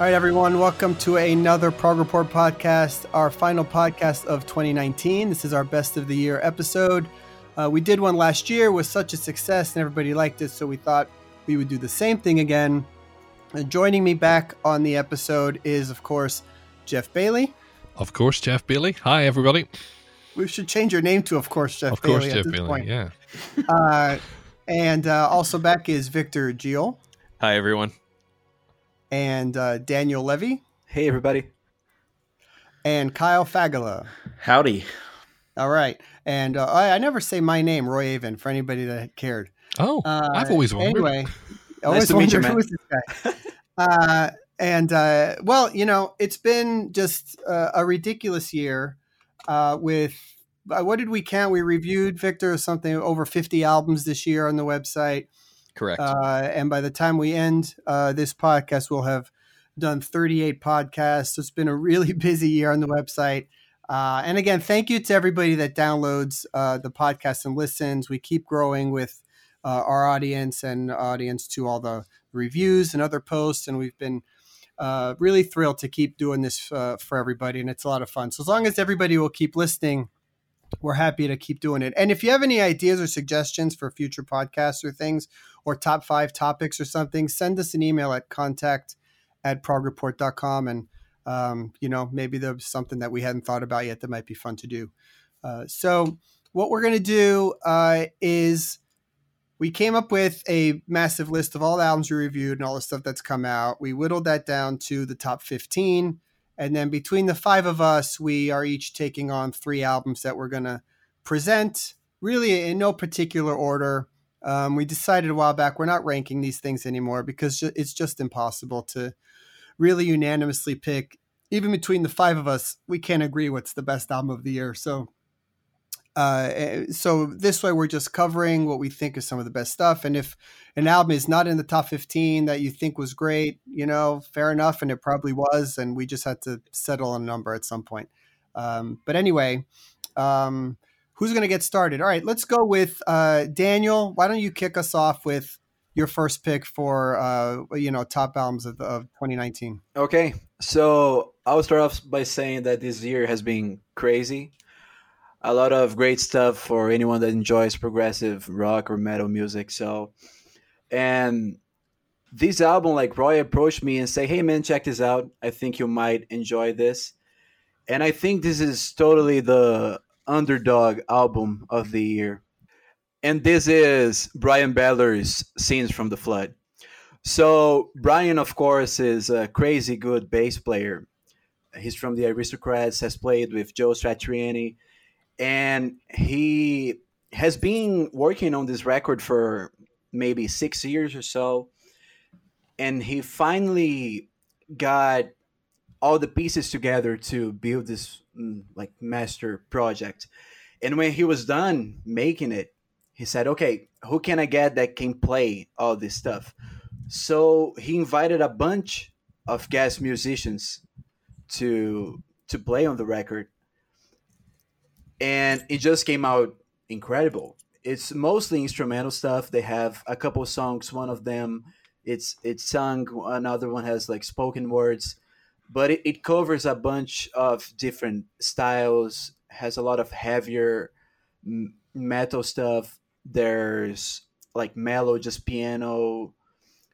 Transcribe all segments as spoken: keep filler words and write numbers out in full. All right, everyone, welcome to another Prog Report podcast, our final podcast of twenty nineteen. This is our best of the year episode. Uh, we did one last year, was such a success, and everybody liked it, so we thought we would do the same thing again. And joining me back on the episode is, of course, Jeff Bailey. Of course, Jeff Bailey. Hi, everybody. We should change your name to, of course, Jeff of course, Bailey. Of course, Jeff Bailey, point. yeah. Uh, and uh, also back is Victor Giel. Hi, everyone. And uh, Daniel Levy. Hey, everybody. And Kyle Fagala. Howdy. All right. And uh, I, I never say my name, Roy Avon, for anybody that cared. Oh, uh, I've always wondered. Anyway, I always wondered who is this guy. uh, and, uh, well, you know, it's been just uh, a ridiculous year uh, with, uh, what did we count? We reviewed, Victor, something over fifty albums this year on the website. Correct. Uh, and by the time we end uh, this podcast, we'll have done thirty-eight podcasts. So it's been a really busy year on the website. Uh, and again, thank you to everybody that downloads uh, the podcast and listens. We keep growing with uh, our audience and audience to all the reviews and other posts. And we've been uh, really thrilled to keep doing this uh, for everybody. And it's a lot of fun. So as long as everybody will keep listening, we're happy to keep doing it. And if you have any ideas or suggestions for future podcasts or things, or top five topics or something, send us an email at contact at progreport dot com. And, um, you know, maybe there's something that we hadn't thought about yet that might be fun to do. Uh, so what we're going to do uh, is we came up with a massive list of all the albums we reviewed and all the stuff that's come out. We whittled that down to the top fifteen. And then between the five of us, we are each taking on three albums that we're going to present, really in no particular order. Um, we decided a while back we're not ranking these things anymore because it's just impossible to really unanimously pick. Even between the five of us, we can't agree what's the best album of the year. So, uh, so this way, we're just covering what we think is some of the best stuff. And if an album is not in the top fifteen that you think was great, you know, fair enough. And it probably was. And we just had to settle on a number at some point. Um, but anyway, um, who's going to get started? All right, let's go with uh, Daniel. Why don't you kick us off with your first pick for, uh, you know, top albums of, of twenty nineteen? Okay. So I will start off by saying that this year has been crazy. A lot of great stuff for anyone that enjoys progressive rock or metal music. So, and this album, like Roy approached me and say, "Hey man, check this out. I think you might enjoy this." And I think this is totally the underdog album of the year. And this is Bryan Beller's Scenes from the Flood. So Bryan, of course, is a crazy good bass player. He's from the Aristocrats, has played with Joe Satriani. And he has been working on this record for maybe six years or so. And he finally got all the pieces together to build this like master project. And when he was done making it, he said, "Okay, who can I get that can play all this stuff?" So he invited a bunch of guest musicians to to play on the record. And it just came out incredible. It's mostly instrumental stuff. They have a couple songs. One of them, it's it's sung. Another one has like spoken words. But it, it covers a bunch of different styles. Has a lot of heavier m- metal stuff. There's like mellow, just piano.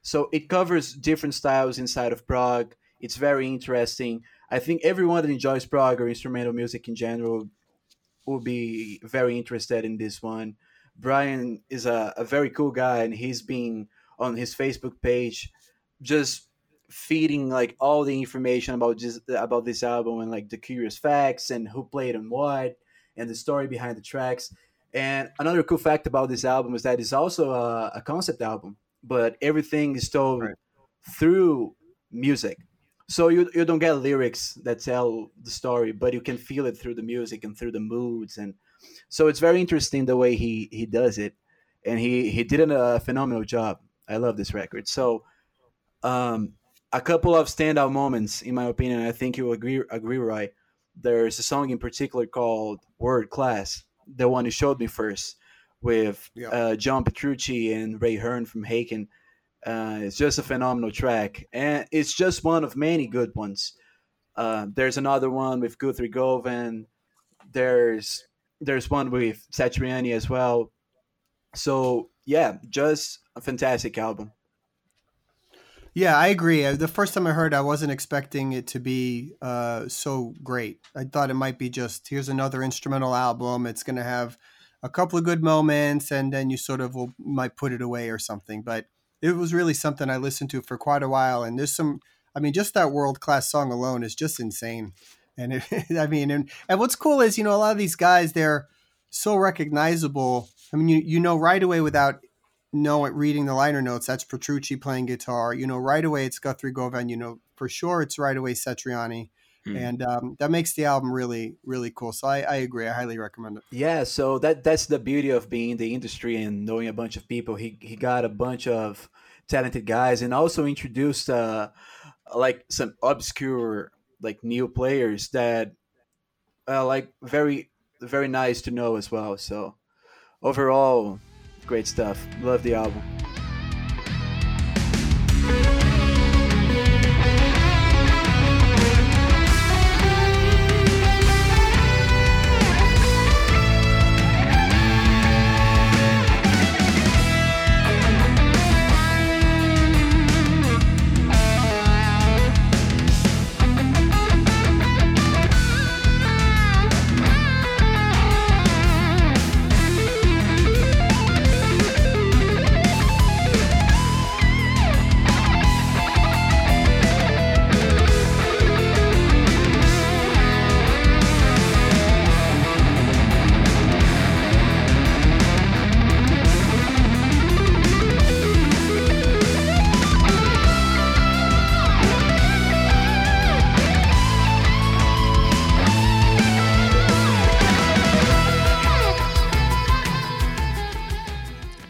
So it covers different styles inside of prog. It's very interesting. I think everyone that enjoys prog or instrumental music in general will be very interested in this one. Bryan is a, a very cool guy, and he's been on his Facebook page just feeding like all the information about just about this album and like the curious facts and who played and what and the story behind the tracks. And another cool fact about this album is that it's also a, a concept album, but everything is told right through music. So you you don't get lyrics that tell the story, but you can feel it through the music and through the moods. And so it's very interesting the way he he does it, and he he did a phenomenal job. I love this record. So um a couple of standout moments, in my opinion, I think you agree, agree, right? There's a song in particular called Word Class, the one you showed me first, with yeah. uh, John Petrucci and Ray Hearn from Haken. Uh, it's just a phenomenal track, and it's just one of many good ones. Uh, there's another one with Guthrie Govan. There's there's one with Satriani as well. So yeah, just a fantastic album. Yeah, I agree. The first time I heard, I wasn't expecting it to be uh, so great. I thought it might be just, here's another instrumental album. It's going to have a couple of good moments, and then you sort of will, might put it away or something. But it was really something I listened to for quite a while. And there's some, I mean, just that world-class song alone is just insane. And it, I mean, and, and what's cool is, you know, a lot of these guys, they're so recognizable. I mean, you, you know right away without No, at reading the liner notes, that's Petrucci playing guitar. You know, right away it's Guthrie Govan. You know, for sure it's right away Satriani. Mm. And um, that makes the album really, really cool. So I, I agree. I highly recommend it. Yeah, so that that's the beauty of being in the industry and knowing a bunch of people. He he got a bunch of talented guys and also introduced uh, like some obscure, like new players that are like very, very nice to know as well. So overall, great stuff. Love the album.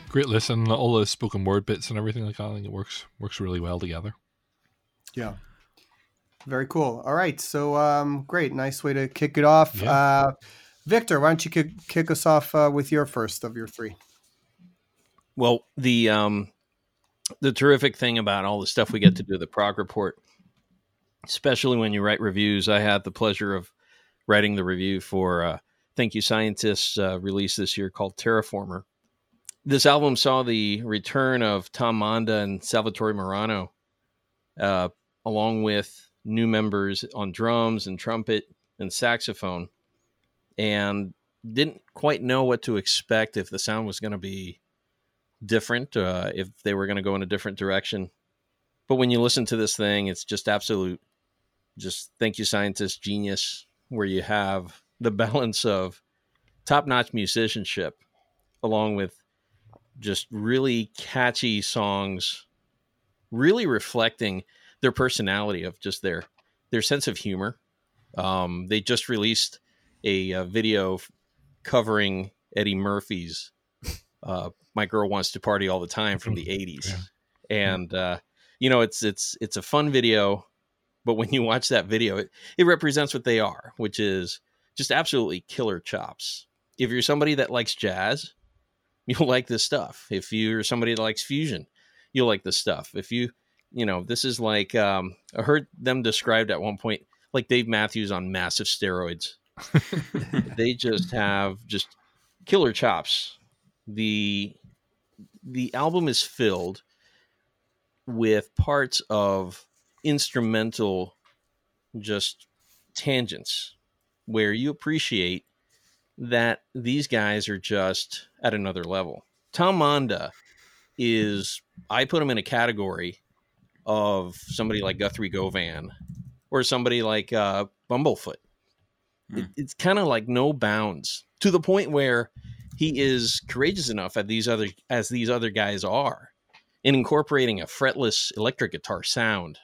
Great listen, all the spoken word bits and everything like that. I think it works works really well together. Yeah, very cool. All right, so um, great, nice way to kick it off. Yeah. Uh, Victor, why don't you kick, kick us off uh, with your first of your three? Well, the um, the terrific thing about all the stuff we get to do, the Prog Report, especially when you write reviews. I had the pleasure of writing the review for uh, Thank You Scientist uh, release this year called Terraformer. This album saw the return of Tom Monda and Salvatore Marrano, uh, along with new members on drums and trumpet and saxophone, and didn't quite know what to expect, if the sound was going to be different, uh, if they were going to go in a different direction. But when you listen to this thing, it's just absolute, just Thank You Scientist genius, where you have the balance of top-notch musicianship along with just really catchy songs, really reflecting their personality of just their, their sense of humor. Um, they just released a, a video covering Eddie Murphy's uh, My Girl Wants to Party All the Time from the eighties. Yeah. And, uh, you know, it's, it's, it's a fun video, but when you watch that video, it, it represents what they are, which is just absolutely killer chops. If you're somebody that likes jazz, you'll like this stuff. If you're somebody that likes fusion, you'll like this stuff. If you, you know, this is like, um, I heard them described at one point, like Dave Matthews on massive steroids. They just have just killer chops. The, the album is filled with parts of instrumental, just tangents where you appreciate that these guys are just at another level. Tom Monda is, I put him in a category of somebody like Guthrie Govan or somebody like uh, Bumblefoot. Mm. It, it's kind of like no bounds, to the point where he is courageous enough at these other, as these other guys are, in incorporating a fretless electric guitar sound.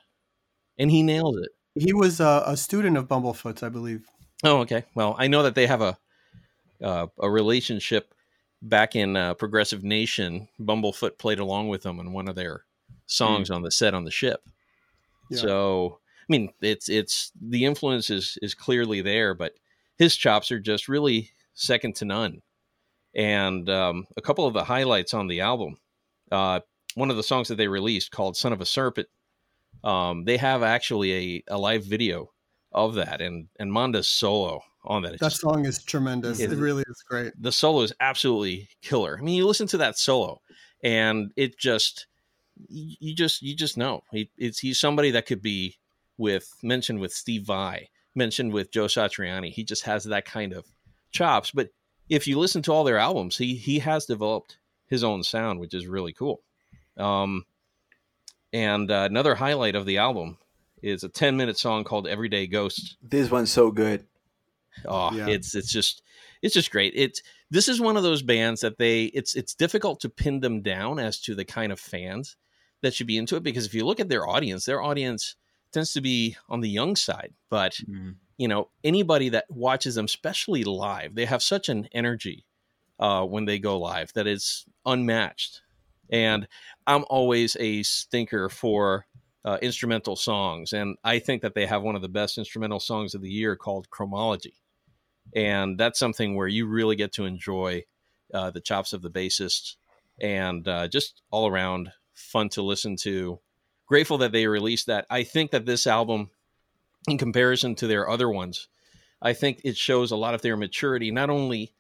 And he nails it. He was a, a student of Bumblefoot's, I believe. Oh, okay. Well, I know that they have a, Uh, a relationship back in uh, Progressive Nation. Bumblefoot played along with them in one of their songs mm. on the set on the ship. Yeah. So, I mean, it's it's the influence is is clearly there, but his chops are just really second to none. And um, a couple of the highlights on the album, uh, one of the songs that they released called Son of a Serpent. Um, they have actually a, a live video of that, and and Monda's solo on that. That just, song is tremendous. It, it really is great. The solo is absolutely killer. I mean, you listen to that solo and it just, you just, you just know he, it's, he's somebody that could be with mentioned with Steve Vai, mentioned with Joe Satriani. He just has that kind of chops. But if you listen to all their albums, he, he has developed his own sound, which is really cool. Um, and uh, another highlight of the album is a ten minute song called Everyday Ghosts. This one's so good. Oh, yeah. it's, it's just, it's just great. It's, this is one of those bands that they, it's, it's difficult to pin them down as to the kind of fans that should be into it. Because if you look at their audience, their audience tends to be on the young side, but mm. you know, anybody that watches them, especially live, they have such an energy uh, when they go live that it's unmatched. And I'm always a stinker for uh, instrumental songs. And I think that they have one of the best instrumental songs of the year called Chromology. And that's something where you really get to enjoy uh, the chops of the bassist and uh, just all around fun to listen to. Grateful that they released that. I think that this album, in comparison to their other ones, I think it shows a lot of their maturity. Not only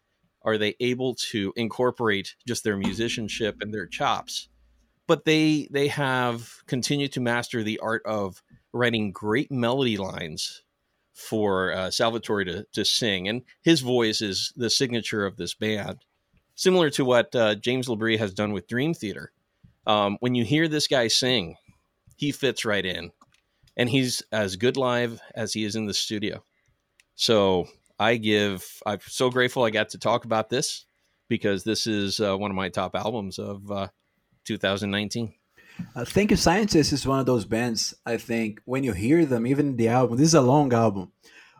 are they able to incorporate just their musicianship and their chops, but they they have continued to master the art of writing great melody lines for uh, Salvatore to, to sing. And his voice is the signature of this band, similar to what uh, James Labrie has done with Dream Theater. Um, when you hear this guy sing, he fits right in. And he's as good live as he is in the studio. So I give, I'm so grateful I got to talk about this, because this is uh, one of my top albums of uh, two thousand nineteen. Uh, Thank You Scientist is one of those bands, I think, when you hear them, even the album, this is a long album.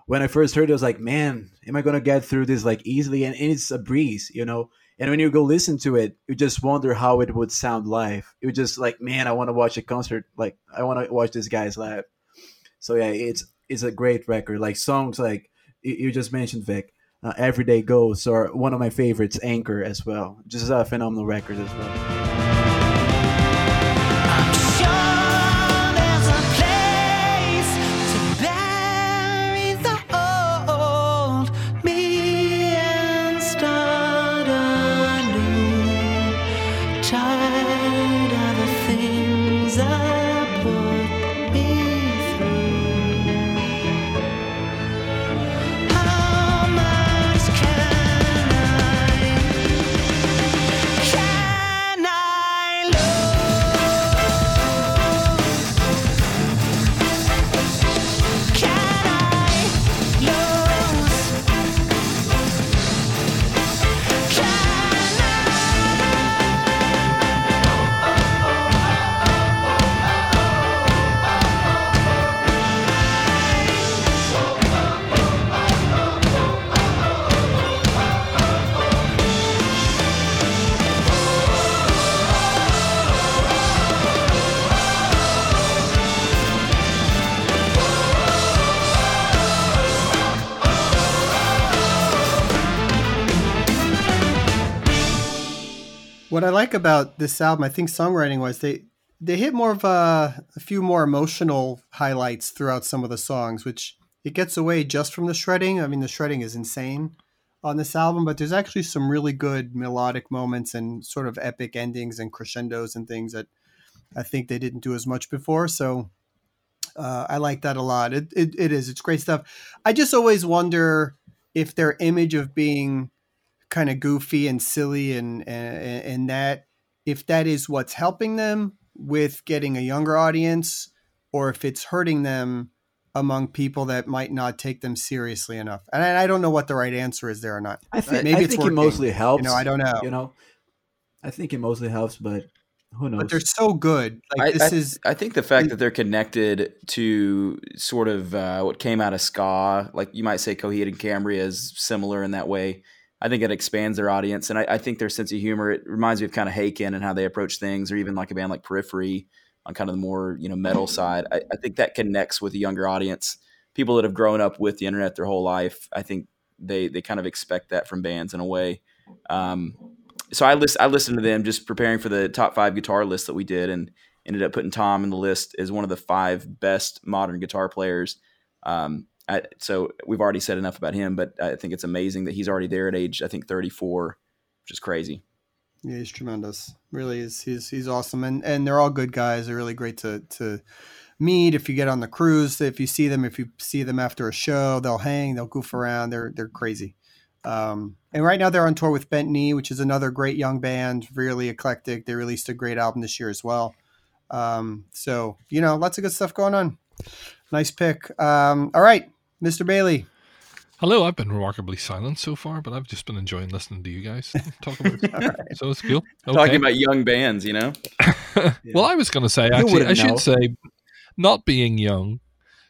When I first heard it, I was like, man, am I going to get through this like easily? And, and it's a breeze, you know? And when you go listen to it, you just wonder how it would sound live. You're just like, man, I want to watch a concert. Like, I want to watch this guy's live. So yeah, it's it's a great record. Like songs like you just mentioned, Vic, uh, Everyday Ghosts, are one of my favorites, Anchor as well. Just a phenomenal record as well. What I like about this album, I think songwriting wise, they they hit more of a, a few more emotional highlights throughout some of the songs, which it gets away just from the shredding. I mean, the shredding is insane on this album, but there's actually some really good melodic moments and sort of epic endings and crescendos and things that I think they didn't do as much before. So uh, I like that a lot. It, it it is. It's great stuff. I just always wonder if their image of being kind of goofy and silly and, and and that if that is what's helping them with getting a younger audience, or if it's hurting them among people that might not take them seriously enough. And I, I don't know what the right answer is there or not. I think, Maybe I it's think working. It mostly helps. You know, I don't know. You know, I think it mostly helps, but who knows? But they're so good. Like I, this I, is. I think the fact it, that they're connected to sort of uh, what came out of ska, like you might say, Coheed and Cambria is similar in that way. I think it expands their audience, and I, I think their sense of humor. It reminds me of kind of Haken and how they approach things, or even like a band like Periphery on kind of the more you know metal side. I, I think that connects with a younger audience, people that have grown up with the internet their whole life. I think they they kind of expect that from bands in a way. Um, so I list I listened to them just preparing for the top five guitar list that we did, and ended up putting Tom in the list as one of the five best modern guitar players. Um, I, so we've already said enough about him, but I think it's amazing that he's already there at age, I think, thirty-four, which is crazy. Yeah, he's tremendous. Really is. He's he's awesome, and and they're all good guys. They're really great to to meet. If you get on the cruise, if you see them, if you see them after a show, they'll hang, they'll goof around. They're they're crazy. Um, and right now they're on tour with Bent Knee, which is another great young band, really eclectic. They released a great album this year as well. Um, so, you know, lots of good stuff going on. Nice pick. Um, all right, Mister Bailey. Hello. I've been remarkably silent so far, but I've just been enjoying listening to you guys talk about it. Right. So it's cool. Okay. Talking about young bands, you know? Yeah. Well, I was going to say, actually, I should know. say not being young.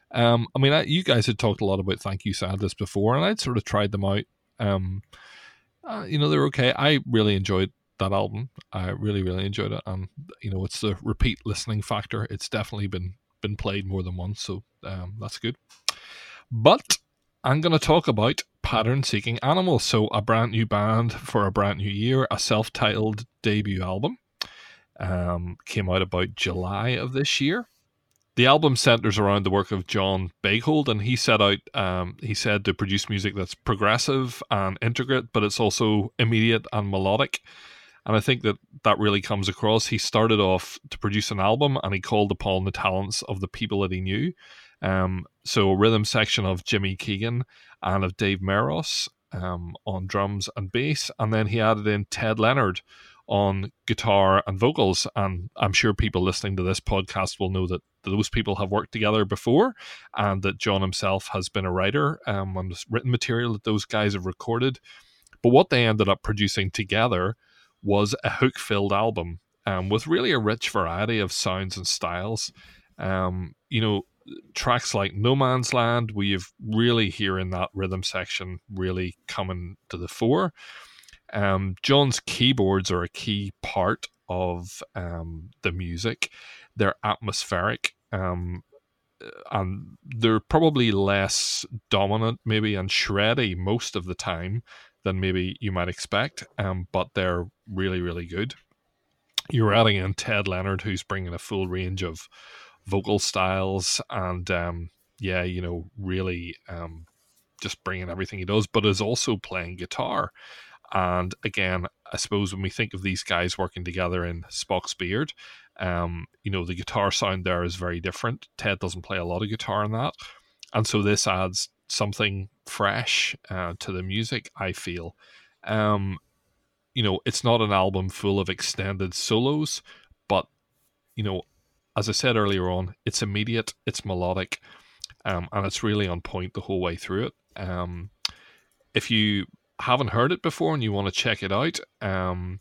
Um, I mean, I, you guys had talked a lot about Thank You Scientist before, and I'd sort of tried them out. Um, uh, you know, they're okay. I really enjoyed that album. I really, really enjoyed it. And, you know, it's the repeat listening factor. It's definitely been, been played more than once. So um, that's good. But I'm going to talk about Pattern Seeking Animals. So a brand new band for a brand new year, a self-titled debut album, um, came out about July of this year. The album centers around the work of John Boegehold, and he set out, um, he said, to produce music that's progressive and intricate, but it's also immediate and melodic. And I think that that really comes across. He started off to produce an album, and he called upon the talents of the people that he knew. Um, so a rhythm section of Jimmy Keegan and of Dave Meros um, on drums and bass. And then he added in Ted Leonard on guitar and vocals, and I'm sure people listening to this podcast will know that those people have worked together before, and that John himself has been a writer um, and has written material that those guys have recorded. But what they ended up producing together was a hook-filled album um, with really a rich variety of sounds and styles. Um, you know, tracks like No Man's Land, where you've really hearing that rhythm section really coming to the fore. Um, John's keyboards are a key part of um, the music. They're atmospheric, um, and they're probably less dominant maybe and shreddy most of the time than maybe you might expect, um, but they're really, really good. You're adding in Ted Leonard, who's bringing a full range of vocal styles and, um, yeah, you know, really um, just bringing everything he does, but is also playing guitar. And again, I suppose when we think of these guys working together in Spock's Beard, um, you know, the guitar sound there is very different. Ted doesn't play a lot of guitar in that. And so this adds something fresh uh, to the music, I feel. Um, you know, it's not an album full of extended solos, but, you know, as I said earlier on, it's immediate, it's melodic, um, and it's really on point the whole way through it. Um, if you haven't heard it before and you want to check it out, um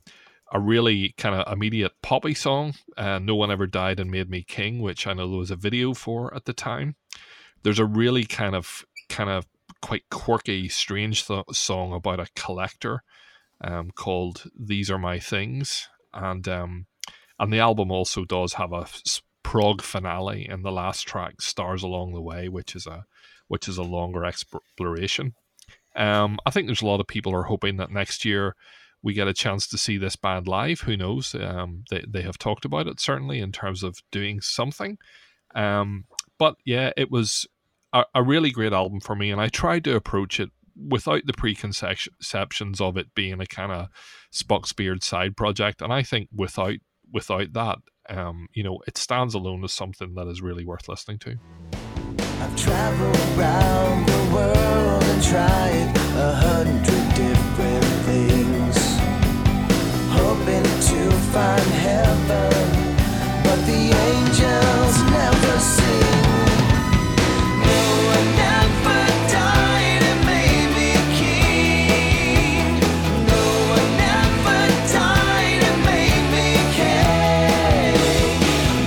a really kind of immediate poppy song, uh, No One Ever Died and Made Me King, which I know there was a video for at the time. There's a really kind of kind of quite quirky, strange th- song about a collector um called These Are My Things, and um and the album also does have a prog finale in the last track, Stars Along the Way, which is a which is a longer exploration. Um, I think there's a lot of people are hoping that next year we get a chance to see this band live. Who knows? Um, they, they have talked about it, certainly, in terms of doing something. Um, but yeah, it was a, a really great album for me, and I tried to approach it without the preconceptions of it being a kind of Spock's Beard side project. And I think without without that, um, you know, it stands alone as something that is really worth listening to. I've traveled around the world and tried a hundred different things, hoping to find heaven, but the angels never sing. No one ever died and made me king. No one ever died and made me king.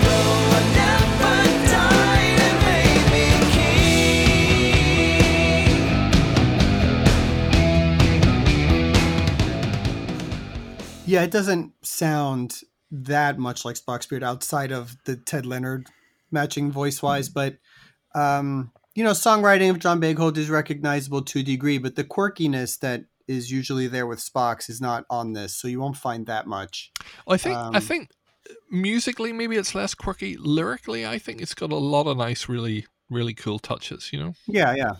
No one ever died and made me king. Yeah, it doesn't sound that much like Spock's Beard outside of the Ted Leonard matching voice-wise, but, um, you know, songwriting of John Boegehold is recognizable to a degree, but the quirkiness that is usually there with Spock's is not on this, so you won't find that much. I think um, I think musically maybe it's less quirky. Lyrically, I think it's got a lot of nice, really, really cool touches, you know? Yeah, yeah.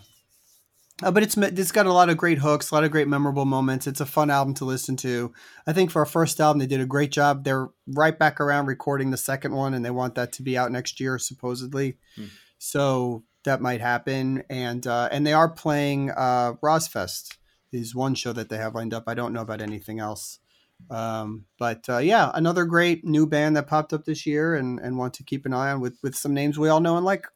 Uh, but it's it's got a lot of great hooks, a lot of great memorable moments. It's a fun album to listen to. I think for our first album, they did a great job. They're right back around recording the second one, and they want that to be out next year, supposedly. Mm. So that might happen. And uh, and they are playing uh, Rozfest is one show that they have lined up. I don't know about anything else. Um, but uh, yeah, another great new band that popped up this year and, and want to keep an eye on with, with some names we all know and like.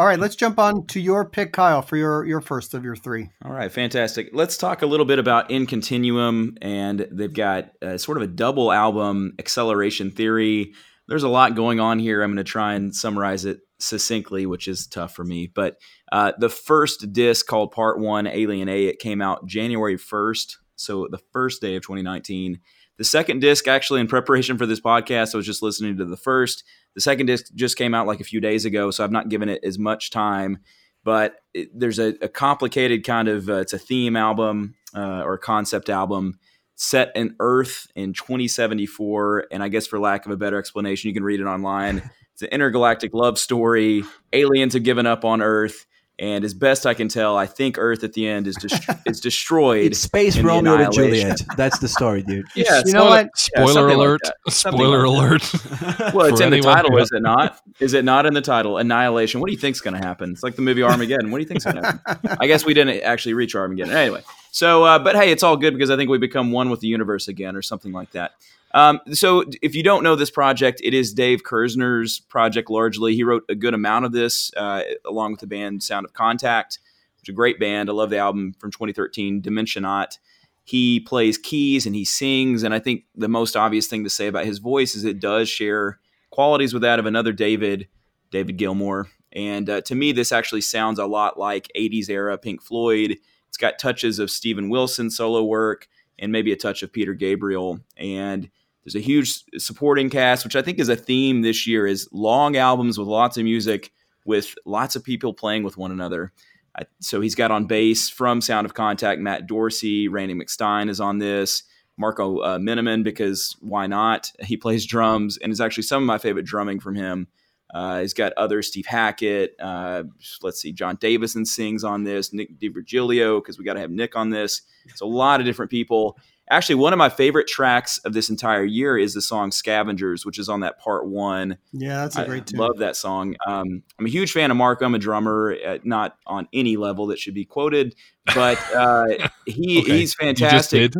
All right, let's jump on to your pick, Kyle, for your, your first of your three. All right, fantastic. Let's talk a little bit about In Continuum, and they've got uh, sort of a double album, Acceleration Theory. There's a lot going on here. I'm going to try and summarize it succinctly, which is tough for me. But uh, the first disc called Part One, Alien A, it came out January first, so the first day of twenty nineteen. The second disc, actually, in preparation for this podcast, I was just listening to the first. The second disc just came out like a few days ago, so I've not given it as much time, but it, there's a, a complicated kind of, uh, it's a theme album uh, or concept album set in Earth in twenty seventy-four. And I guess for lack of a better explanation, you can read it online. It's an intergalactic love story. Aliens have given up on Earth. And as best I can tell, I think Earth at the end is dest- is destroyed. It's space Romeo and Juliet. That's the story, dude. Yeah, you know what? Spoiler yeah, alert! Like Spoiler like alert! Well, it's in the title, who... is it not? Is it not in the title? Annihilation. What do you think's going to happen? It's like the movie Armageddon. What do you think's going to happen? I guess we didn't actually reach Armageddon. Anyway, so uh, but hey, it's all good because I think we become one with the universe again, or something like that. Um, so if you don't know this project, it is Dave Kersner's project largely. He wrote a good amount of this uh, along with the band Sound of Contact, which is a great band. I love the album from twenty thirteen, Dimensionaut. He plays keys and he sings. And I think the most obvious thing to say about his voice is it does share qualities with that of another David, David Gilmour. And uh, to me, this actually sounds a lot like eighties era Pink Floyd. It's got touches of Steven Wilson solo work and maybe a touch of Peter Gabriel. And there's a huge supporting cast, which I think is a theme this year, is long albums with lots of music, with lots of people playing with one another. I, so he's got on bass from Sound of Contact, Matt Dorsey, Randy McStein is on this, Marco uh, Miniman, because why not? He plays drums, and it's actually some of my favorite drumming from him. Uh, he's got others, Steve Hackett, uh, let's see, John Davison sings on this, Nick D'Virgilio, because we got to have Nick on this. It's a lot of different people. Actually, one of my favorite tracks of this entire year is the song Scavengers, which is on that Part One. Yeah, that's a great tune. I love that song. Um, I'm a huge fan of Marco. I'm a drummer, uh, not on any level that should be quoted, but uh, he okay. he's fantastic. You just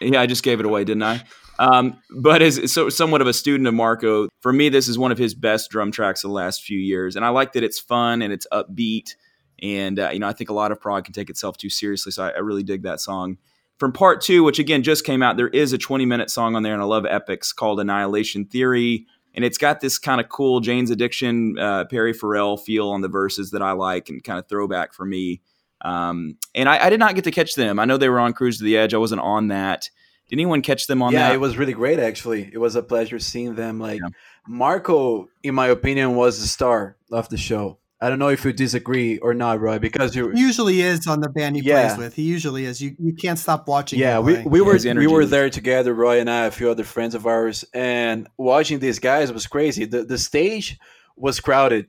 did? Yeah, I just gave it away, didn't I? Um, but as so, somewhat of a student of Marco, for me, this is one of his best drum tracks of the last few years. And I like that it's fun and it's upbeat. And, uh, you know, I think a lot of prog can take itself too seriously. So I, I really dig that song. From Part Two, which again just came out, there is a twenty minute song on there, and I love epics, called Annihilation Theory. And it's got this kind of cool Jane's Addiction, uh, Perry Farrell feel on the verses that I like and kind of throwback for me. Um, and I, I did not get to catch them. I know they were on Cruise to the Edge. I wasn't on that. Did anyone catch them on yeah, that? Yeah, it was really great, actually. It was a pleasure seeing them. Like yeah. Marco, in my opinion, was the star of the show. I don't know if you disagree or not, Roy, because you usually is on the band he yeah. plays with. He usually is. You you can't stop watching. Yeah, we, we were we were there together, Roy and I, a few other friends of ours, and watching these guys was crazy. The the stage was crowded.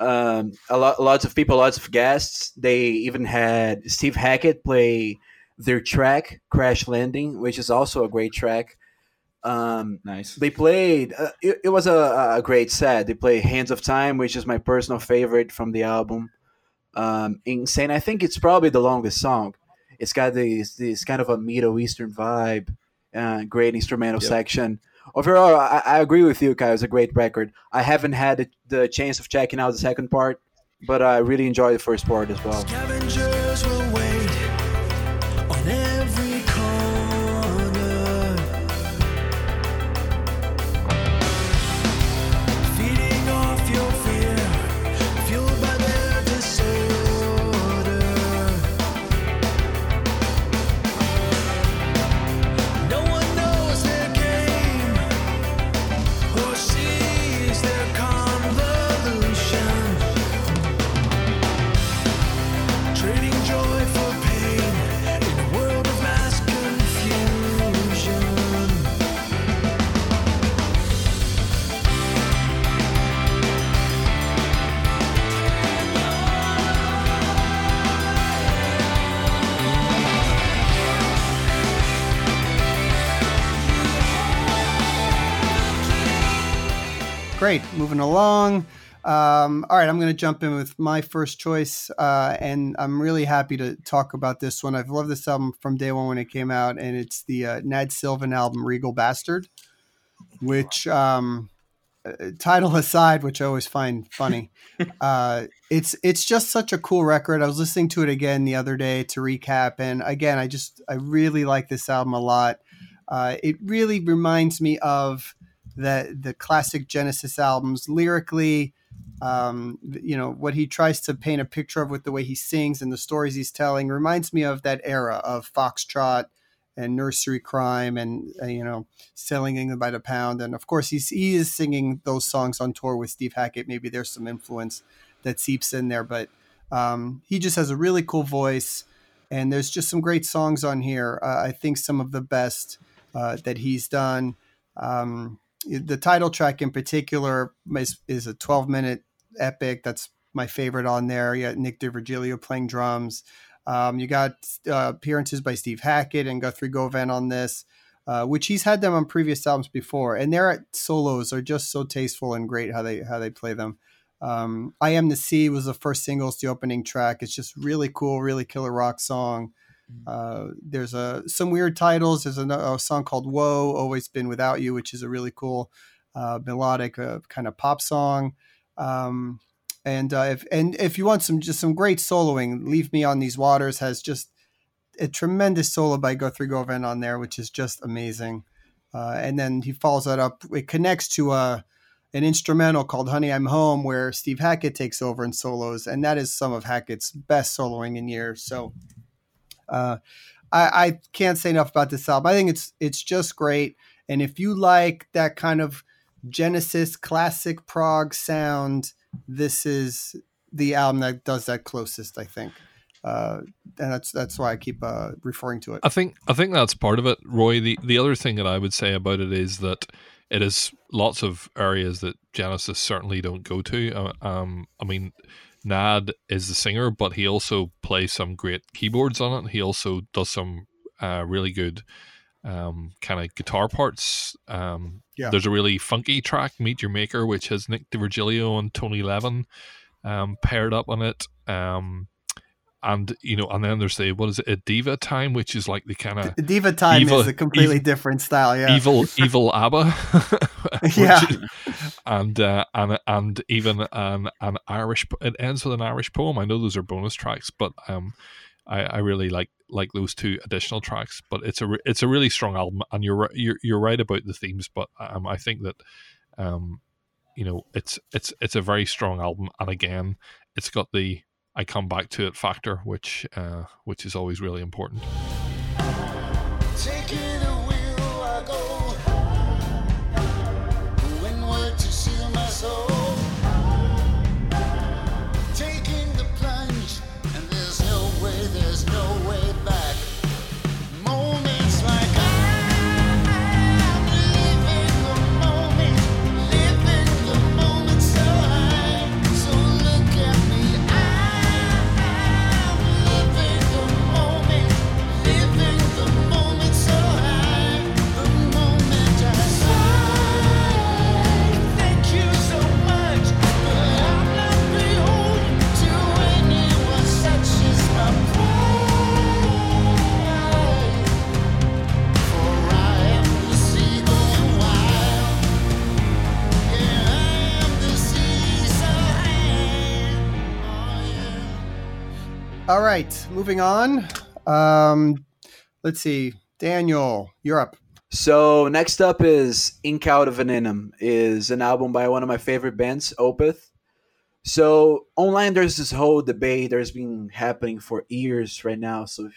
Um, a lot lots of people, lots of guests. They even had Steve Hackett play their track "Crash Landing," which is also a great track. Um, nice. They played. Uh, it, it was a, a great set. They played "Hands of Time," which is my personal favorite from the album. Um, insane. I think it's probably the longest song. It's got this this kind of a Middle Eastern vibe. Uh, great instrumental yep. section. Overall, I, I agree with you, Kyle. It's a great record. I haven't had the, the chance of checking out the second part, but I really enjoyed the first part as well. Scavengers will wait on every Trinity. great. Moving along. Um, all right, I'm going to jump in with my first choice, uh, and I'm really happy to talk about this one. I've loved this album from day one when it came out, and it's the uh, Nad Sylvan album, Regal Bastard, which, um, title aside, which I always find funny, uh, it's it's just such a cool record. I was listening to it again the other day to recap, and again, I just I really like this album a lot. Uh, it really reminds me of the the classic Genesis albums lyrically. Um, you know, what he tries to paint a picture of with the way he sings and the stories he's telling reminds me of that era of foxtrot and nursery crime and, uh, you know, selling England by the pound. And of course, he's, he is singing those songs on tour with Steve Hackett. Maybe there's some influence that seeps in there, but um, he just has a really cool voice. And there's just some great songs on here. Uh, I think some of the best uh, that he's done. Um, the title track in particular is, is a twelve minute epic. That's my favorite on there. You got Nick D'Virgilio playing drums. Um, you got uh, appearances by Steve Hackett and Guthrie Govan on this, uh, which he's had them on previous albums before. And their solos are just so tasteful and great how they how they play them. Um, I Am the Sea was the first single. It's the opening track. It's just really cool, really killer rock song. Uh, there's a, some weird titles. There's a, a song called Whoa, Always Been Without You, which is a really cool uh, melodic uh, kind of pop song. Um, and, uh, if, and if you want some, just some great soloing, Leave Me on These Waters has just a tremendous solo by Guthrie Govan on there, which is just amazing. Uh, and then he follows that up. It connects to a, an instrumental called Honey, I'm Home, where Steve Hackett takes over and solos. And that is some of Hackett's best soloing in years. So, uh, I, I can't say enough about this album. I think it's, it's just great. And if you like that kind of Genesis classic prog sound, this is the album that does that closest, I think. Uh, and that's that's why I keep uh, referring to it. I think I think that's part of it, Roy. The the other thing that I would say about it is that it is lots of areas that Genesis certainly don't go to. Um, I mean, Nad is the singer, but he also plays some great keyboards on it. He also does some uh, really good um, kind of guitar parts. Um, yeah. There's a really funky track, Meet Your Maker, which has Nick D'Virgilio and Tony Levin um, paired up on it. Um, and, you know, and then there's the, what is it, a Diva Time, which is like the kind of... Diva Time evil, is a completely evil, different style, yeah. Evil evil ABBA. Yeah. Is, and, uh, and and even an, an Irish... It ends with an Irish poem. I know those are bonus tracks, but... Um, I, I really like like those two additional tracks, but it's a re- it's a really strong album, and you're you're you're right about the themes, but um, I think that um, you know it's it's it's a very strong album, and again, it's got the I come back to it factor, which uh, which is always really important. Take it away. All right, moving on. Um, let's see. Daniel, you're up. So next up is Incauda Venenum, is an album by one of my favorite bands, Opeth. So online there's this whole debate that's been happening for years right now. So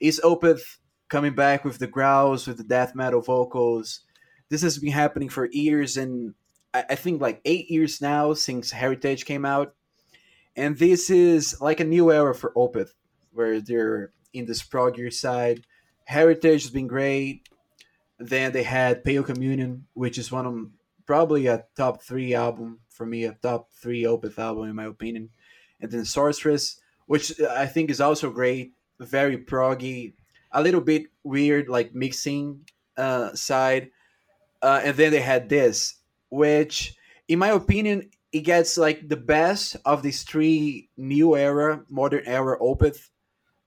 is Opeth coming back with the growls, with the death metal vocals? This has been happening for years, and I, I think like eight years now since Heritage came out. And this is like a new era for Opeth, where they're in this proggier side. Heritage has been great. Then they had Pale Communion, which is one of probably a top three album for me, a top three Opeth album in my opinion. And then Sorceress, which I think is also great, very proggy, a little bit weird, like mixing uh, side. Uh, and then they had this, which... in my opinion, it gets like the best of these three new era, modern era Opeth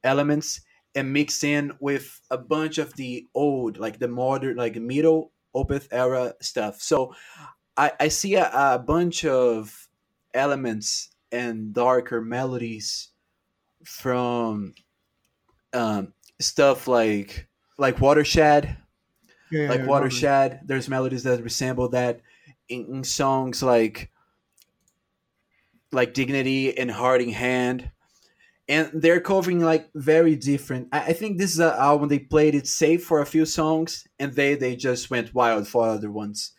elements and mixed in with a bunch of the old, like the modern, like middle Opeth era stuff. So I, I see a, a bunch of elements and darker melodies from um, stuff like like Watershed, yeah, like Watershed. There's melodies that resemble that in, in songs like like Dignity and Heart in Hand. And they're covering like very different. I, I think this is an album they played it safe for a few songs, and they, they just went wild for other ones.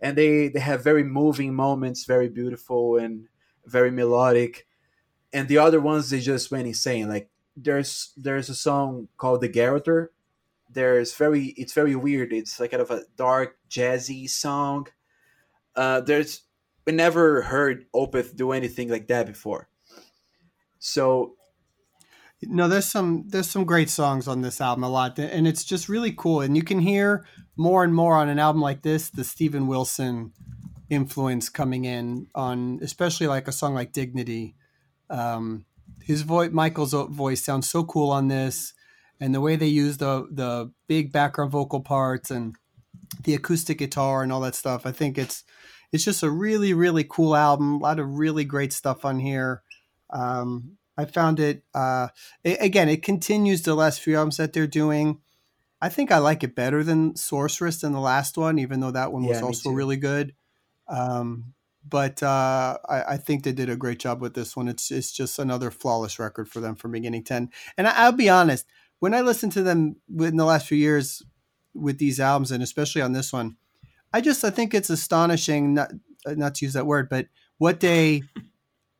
And they, they have very moving moments, very beautiful and very melodic. And the other ones, they just went insane. Like there's there's a song called The Garroter. There's very it's very weird. It's like kind of a dark jazzy song. Uh, there's we never heard Opeth do anything like that before. So. No, there's some there's some great songs on this album a lot, and it's just really cool. And you can hear more and more on an album like this, the Steven Wilson influence coming in on, especially like a song like Dignity. Um, his voice, Michael's voice sounds so cool on this, and the way they use the the big background vocal parts and the acoustic guitar and all that stuff. I think it's it's just a really, really cool album. A lot of really great stuff on here. Um, I found it, uh, it, again, it continues the last few albums that they're doing. I think I like it better than Sorceress than the last one, even though that one was yeah, also really good. Um, but uh, I, I think they did a great job with this one. It's it's just another flawless record for them from beginning to end. And I, I'll be honest, when I listened to them in the last few years with these albums, and especially on this one, I just, I think it's astonishing, not, not to use that word, but what they...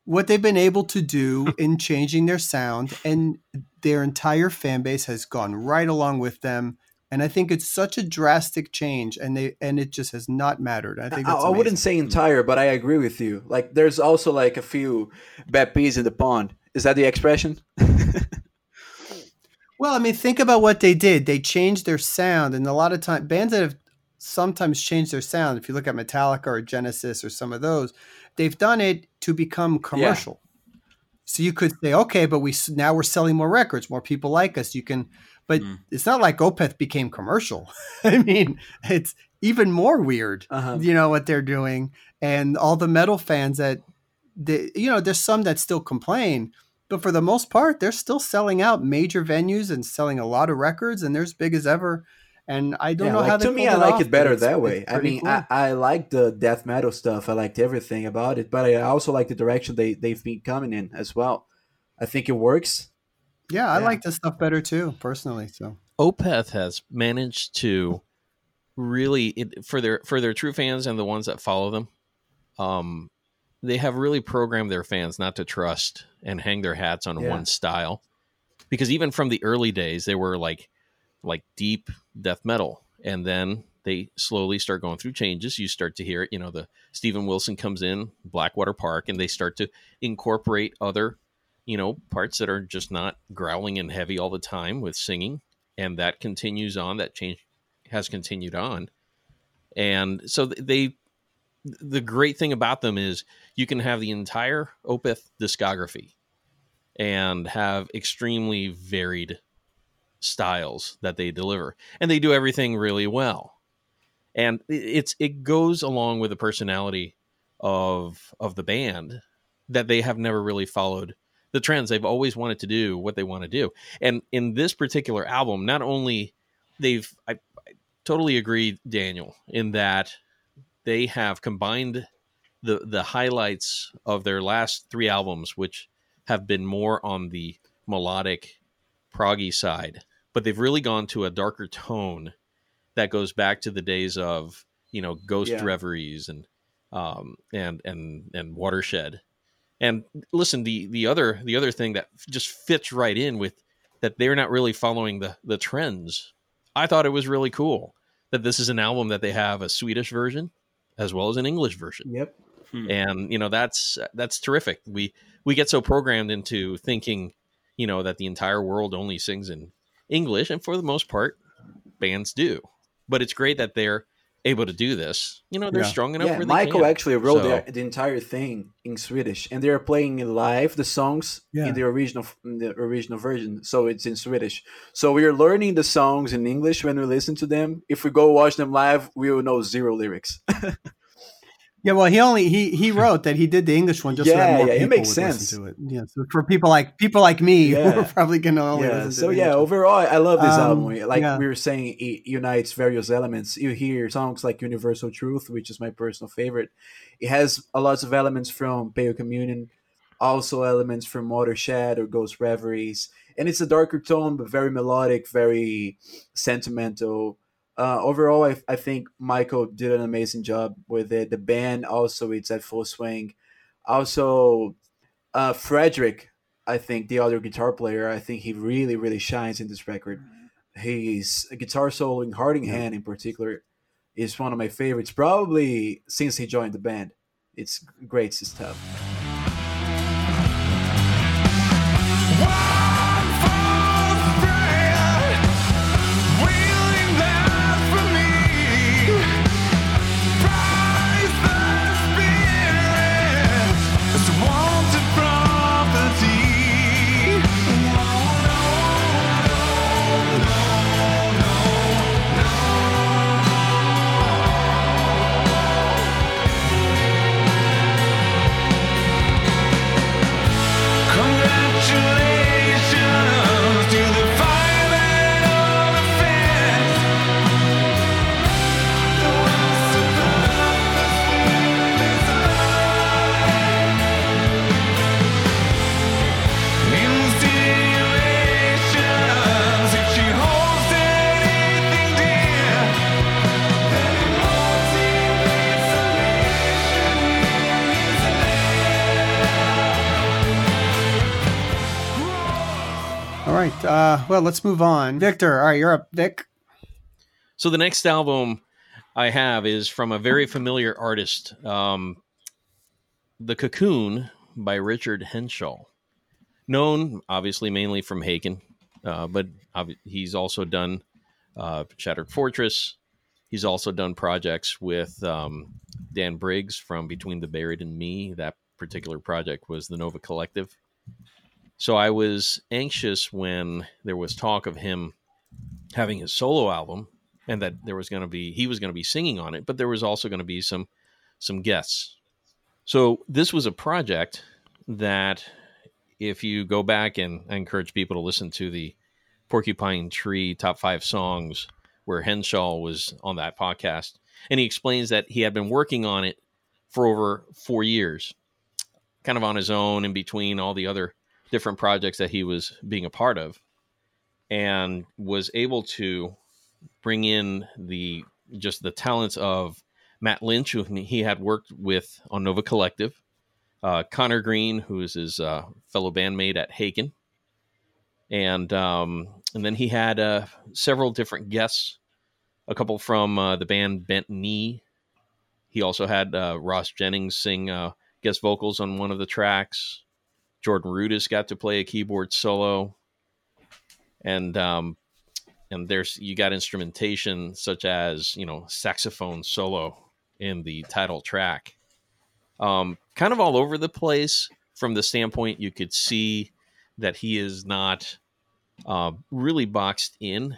what they've been able to do in changing their sound, and their entire fan base has gone right along with them. And I think it's such a drastic change, and they, and it just has not mattered. I think that's I, I wouldn't say entire, but I agree with you. Like there's also like a few bad peas in the pond. Is that the expression? Well, I mean, think about what they did. They changed their sound, and a lot of time bands that have sometimes changed their sound. If you look at Metallica or Genesis or some of those, they've done it to become commercial. Yeah. So you could say, okay, but we now we're selling more records, more people like us. You can, but mm. it's not like Opeth became commercial. I mean, it's even more weird, uh-huh. you know, what they're doing. And all the metal fans that, they, you know, there's some that still complain, but for the most part, they're still selling out major venues and selling a lot of records, and they're as big as ever. And I don't yeah, know like, how they to me, I like off, it better that way. I mean, cool. I, I like the death metal stuff. I liked everything about it, but I also like the direction they, they've been coming in as well. I think it works. Yeah, yeah. I like this stuff better too, personally. So Opeth has managed to really, it, for their for their true fans and the ones that follow them, um, they have really programmed their fans not to trust and hang their hats on yeah. one style. Because even from the early days, they were like, like deep death metal. And then they slowly start going through changes. You start to hear it, you know, the Steven Wilson comes in Blackwater Park, and they start to incorporate other, you know, parts that are just not growling and heavy all the time with singing. And that continues on. That change has continued on. And so they, the great thing about them is you can have the entire Opeth discography and have extremely varied styles that they deliver, and they do everything really well. And it's it goes along with the personality of of the band that they have never really followed the trends. They've always wanted to do what they want to do. And in this particular album, not only they've I, I totally agree, Daniel, in that they have combined the the highlights of their last three albums, which have been more on the melodic proggy side. But they've really gone to a darker tone that goes back to the days of, you know, Ghost yeah. Reveries and um and and and Watershed. And listen, the the other the other thing that just fits right in with that, they're not really following the the trends. I thought it was really cool that this is an album that they have a Swedish version as well as an English version. Yep. Hmm. And you know, that's that's terrific. We we get so programmed into thinking, you know, that the entire world only sings in English, and for the most part, bands do. But it's great that they're able to do this. You know, they're yeah. strong enough. Yeah, where they Michael can. actually wrote so. the, the entire thing in Swedish, and they're playing live the songs yeah. in the original in the original version. So it's in Swedish. So we are learning the songs in English when we listen to them. If we go watch them live, we will know zero lyrics. Yeah, well, he only he he wrote that he did the English one just yeah, so that more yeah, people it makes would sense. listen to it. Yeah, so for people like people like me, yeah. we're probably gonna only yeah. listen so, to it. So yeah, overall, I love this um, album. Like yeah. we were saying, it unites various elements. You hear songs like "Universal Truth," which is my personal favorite. It has a lot of elements from Pale Communion, also elements from Watershed or Ghost Reveries, and it's a darker tone but very melodic, very sentimental. Uh, overall, I, I think Michael did an amazing job with it. The band also, it's at full swing. Also, uh, Frederick, I think, the other guitar player, I think he really, really shines in this record. His guitar solo in Harding yeah. Hand in particular is one of my favorites, probably since he joined the band. It's great stuff. Uh, well, let's move on. Victor, all right, you're up, Vic. So the next album I have is from a very familiar artist, um, The Cocoon by Richard Henshaw. Known, obviously, mainly from Haken, uh, but ob- he's also done uh, Shattered Fortress. He's also done projects with um, Dan Briggs from Between the Buried and Me. That particular project was the Nova Collective. So I was anxious when there was talk of him having his solo album and that there was going to be, he was going to be singing on it, but there was also going to be some, some guests. So this was a project that if you go back, and I encourage people to listen to the Porcupine Tree top five songs where Henshaw was on that podcast. And he explains that he had been working on it for over four years, kind of on his own in between all the other different projects that he was being a part of, and was able to bring in the, just the talents of Matt Lynch, who he had worked with on Nova Collective, uh, Connor Green, who is his uh, fellow bandmate at Haken. And, um, and then he had uh, several different guests, a couple from uh, the band Bent Knee. He also had uh, Ross Jennings sing uh, guest vocals on one of the tracks. Jordan Rudess got to play a keyboard solo, and um, and there's you got instrumentation such as, you know, saxophone solo in the title track, um, kind of all over the place. From the standpoint, you could see that he is not uh, really boxed in.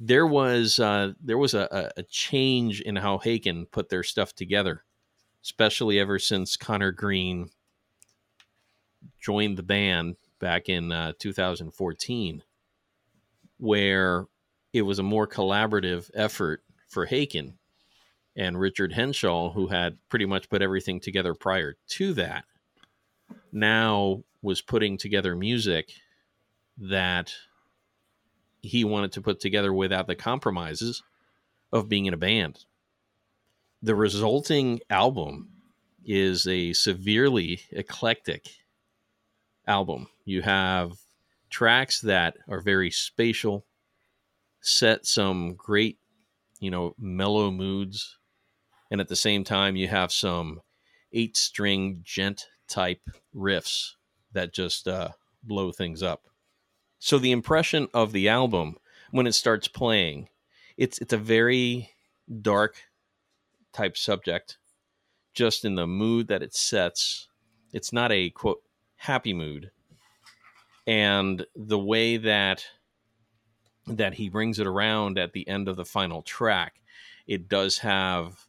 There was uh, there was a, a change in how Haken put their stuff together, especially ever since Connor Green joined the band back in uh, two thousand fourteen, where it was a more collaborative effort for Haken and Richard Henshaw, who had pretty much put everything together prior to that, now was putting together music that he wanted to put together without the compromises of being in a band. The resulting album is a severely eclectic album. You have tracks that are very spatial, set some great, you know, mellow moods, and at the same time you have some eight string gent type riffs that just uh, blow things up. So the impression of the album when it starts playing, it's it's a very dark type subject, just in the mood that it sets. It's not a, quote, happy mood. And the way that that he brings it around at the end of the final track, it does have,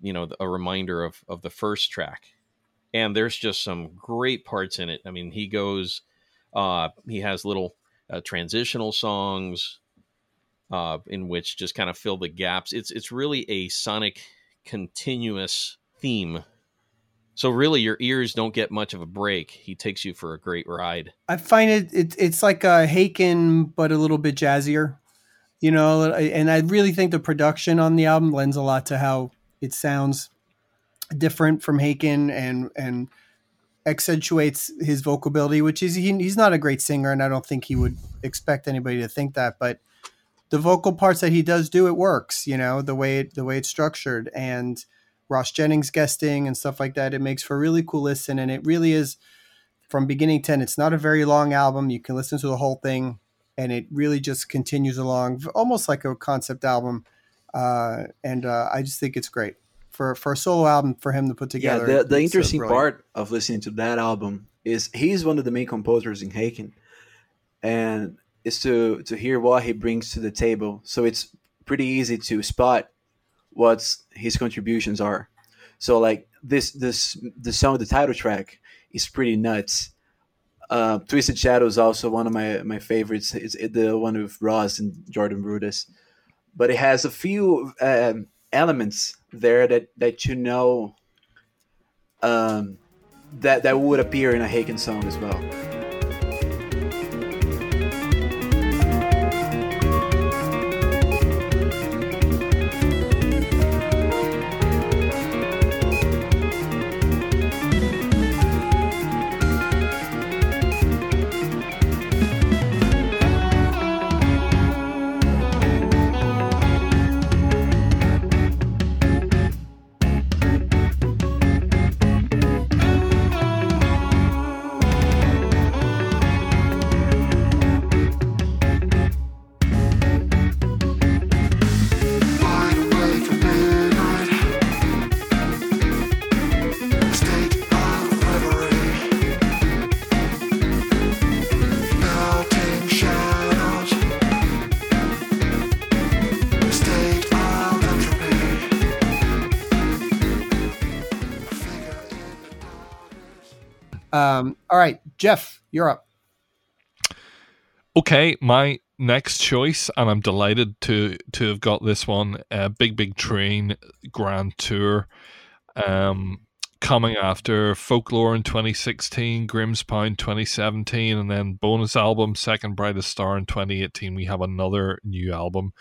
you know, a reminder of, of the first track. And there's just some great parts in it. I mean, he goes, uh, he has little uh, transitional songs uh, in which just kind of fill the gaps. It's, it's really a sonic continuous theme. So really, your ears don't get much of a break. He takes you for a great ride. I find it, it it's like a Haken, but a little bit jazzier, you know, and I really think the production on the album lends a lot to how it sounds different from Haken and and accentuates his vocal ability, which is he, he's not a great singer, and I don't think he would expect anybody to think that. But the vocal parts that he does do, it works, you know, the way it, the way it's structured. And Ross Jennings guesting and stuff like that. It makes for a really cool listen. And it really is from beginning to end. It's not a very long album. You can listen to the whole thing and it really just continues along almost like a concept album. Uh, and uh, I just think it's great for, for a solo album for him to put together. Yeah, the, the interesting so part of listening to that album is he's one of the main composers in Haken, and is to, to hear what he brings to the table. So it's pretty easy to spot what his contributions are. So like this, this the song, the title track is pretty nuts. Uh, Twisted Shadow is also one of my, my favorites. It's the one with Ross and Jordan Rudess, but it has a few um, elements there that, that you know um, that that would appear in a Haken song as well. Um, all right, Jeff, you're up. Okay, my next choice, and I'm delighted to to have got this one, uh, Big Big Train Grand Tour, um, coming after Folklore in twenty sixteen, Grimmspound twenty seventeen, and then bonus album Second Brightest Star in twenty eighteen. We have another new album.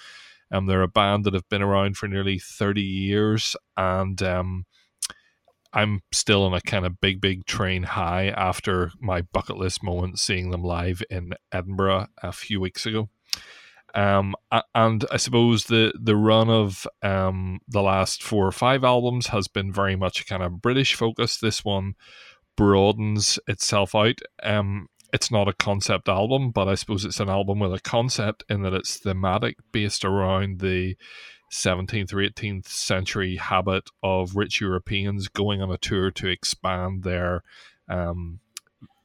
Um, they're a band that have been around for nearly thirty years, and um, I'm still on a kind of big, big train high after my bucket list moment, seeing them live in Edinburgh a few weeks ago. Um, and I suppose the, the run of um, the last four or five albums has been very much kind of British focused. This one broadens itself out. Um, it's not a concept album, but I suppose it's an album with a concept in that it's thematic, based around the seventeenth or eighteenth century habit of rich Europeans going on a tour to expand their um,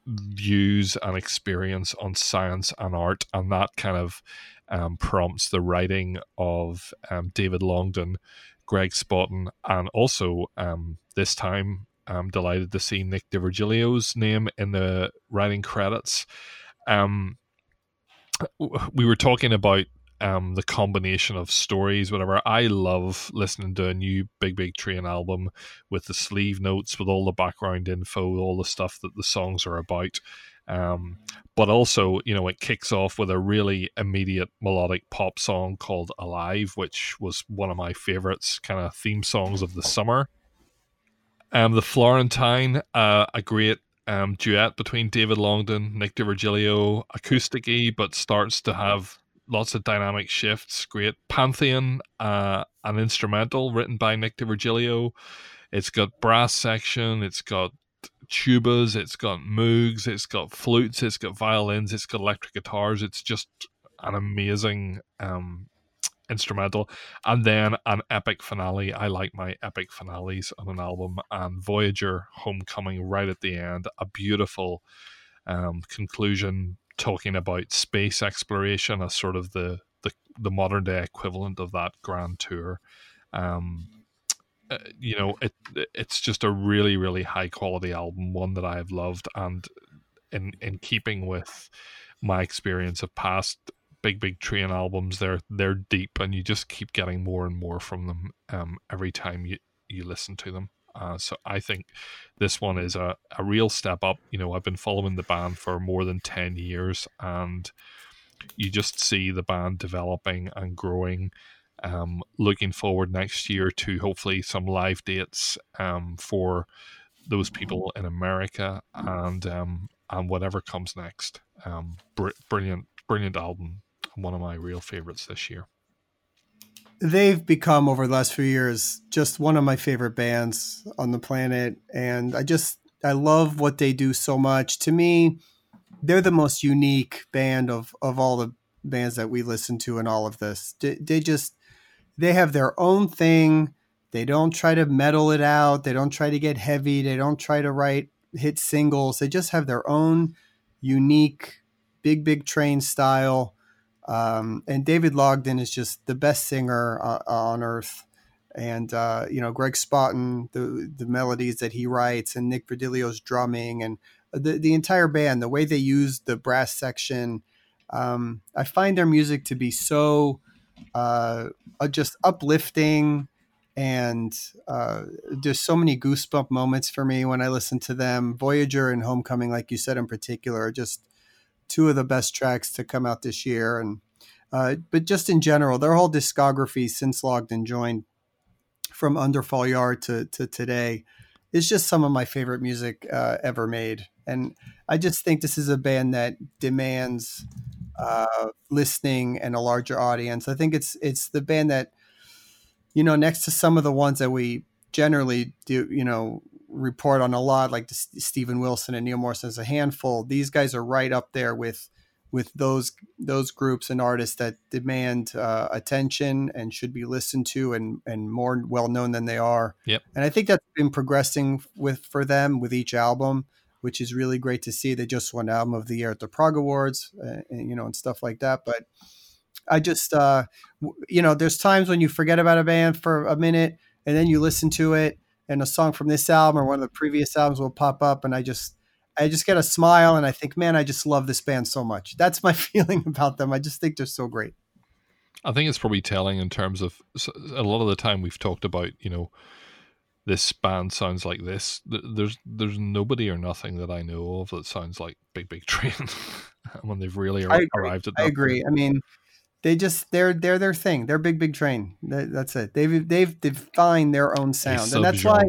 views and experience on science and art. And that kind of um, prompts the writing of um, David Longdon, Greg Spotton, and also um, this time I'm delighted to see Nick D'Virgilio's name in the writing credits. Um, we were talking about Um, the combination of stories, whatever. I love listening to a new Big Big Train album with the sleeve notes, with all the background info, all the stuff that the songs are about. Um, but also, you know, it kicks off with a really immediate melodic pop song called Alive, which was one of my favorites, kind of theme songs of the summer. Um, the Florentine, uh, a great um, duet between David Longdon, Nick D'Virgilio, acoustic-y, but starts to have lots of dynamic shifts. Great. Pantheon, uh, an instrumental written by Nick D'Virgilio. It's got brass section, it's got tubas, it's got moogs, it's got flutes, it's got violins, it's got electric guitars. It's just an amazing um, instrumental, and then an epic finale. I like my epic finales on an album, and Voyager Homecoming right at the end, a beautiful um, conclusion talking about space exploration as sort of the, the, the modern day equivalent of that grand tour. Um, uh, you know, it it's just a really, really high quality album, one that I have loved, and in, in keeping with my experience of past Big Big Train albums, they're they're deep, and you just keep getting more and more from them um, every time you, you listen to them. Uh, so I think this one is a, a real step up. You know, I've been following the band for more than ten years, and you just see the band developing and growing. Um, looking forward next year to hopefully some live dates um, for those people in America, and um, and whatever comes next. Um, br- brilliant, brilliant album. One of my real favorites this year. They've become, over the last few years, just one of my favorite bands on the planet. And I just, I love what they do so much. To me, they're the most unique band of, of all the bands that we listen to in all of this. They, they just, they have their own thing. They don't try to metal it out. They don't try to get heavy. They don't try to write hit singles. They just have their own unique Big Big Train style. Um, and David Ogden is just the best singer uh, on earth. And, uh, you know, Greg Spotten, the, the melodies that he writes, and Nick D'Virgilio's drumming, and the, the entire band, the way they use the brass section. Um, I find their music to be so uh, just uplifting, and uh, there's so many goosebump moments for me when I listen to them. Voyager and Homecoming, like you said, in particular, are just two of the best tracks to come out this year. And uh, but just in general, their whole discography since Ogden joined, from Under Fall Yard to, to today, is just some of my favorite music uh, ever made. And I just think this is a band that demands uh, listening and a larger audience. I think it's it's the band that, you know, next to some of the ones that we generally do, you know, report on a lot, like the Steven Wilson and Neil Morrison's a handful. These guys are right up there with with those those groups and artists that demand uh, attention and should be listened to and and more well known than they are. Yep. And I think that's been progressing with for them with each album, which is really great to see. They just won Album of the Year at the Prague Awards, uh, and, you know, and stuff like that. But I just uh, you know, there's times when you forget about a band for a minute, and then you listen to it, and a song from this album or one of the previous albums will pop up, and I just, I just get a smile, and I think, man, I just love this band so much. That's my feeling about them. I just think they're so great. I think it's probably telling in terms of a lot of the time we've talked about, you know, this band sounds like this. There's, there's nobody or nothing that I know of that sounds like Big Big Train when they've really ar- arrived at that. I agree. Point. I mean, They just they're they're their thing. They're Big Big Train. That's it. They've they've defined their own sound, and that's why.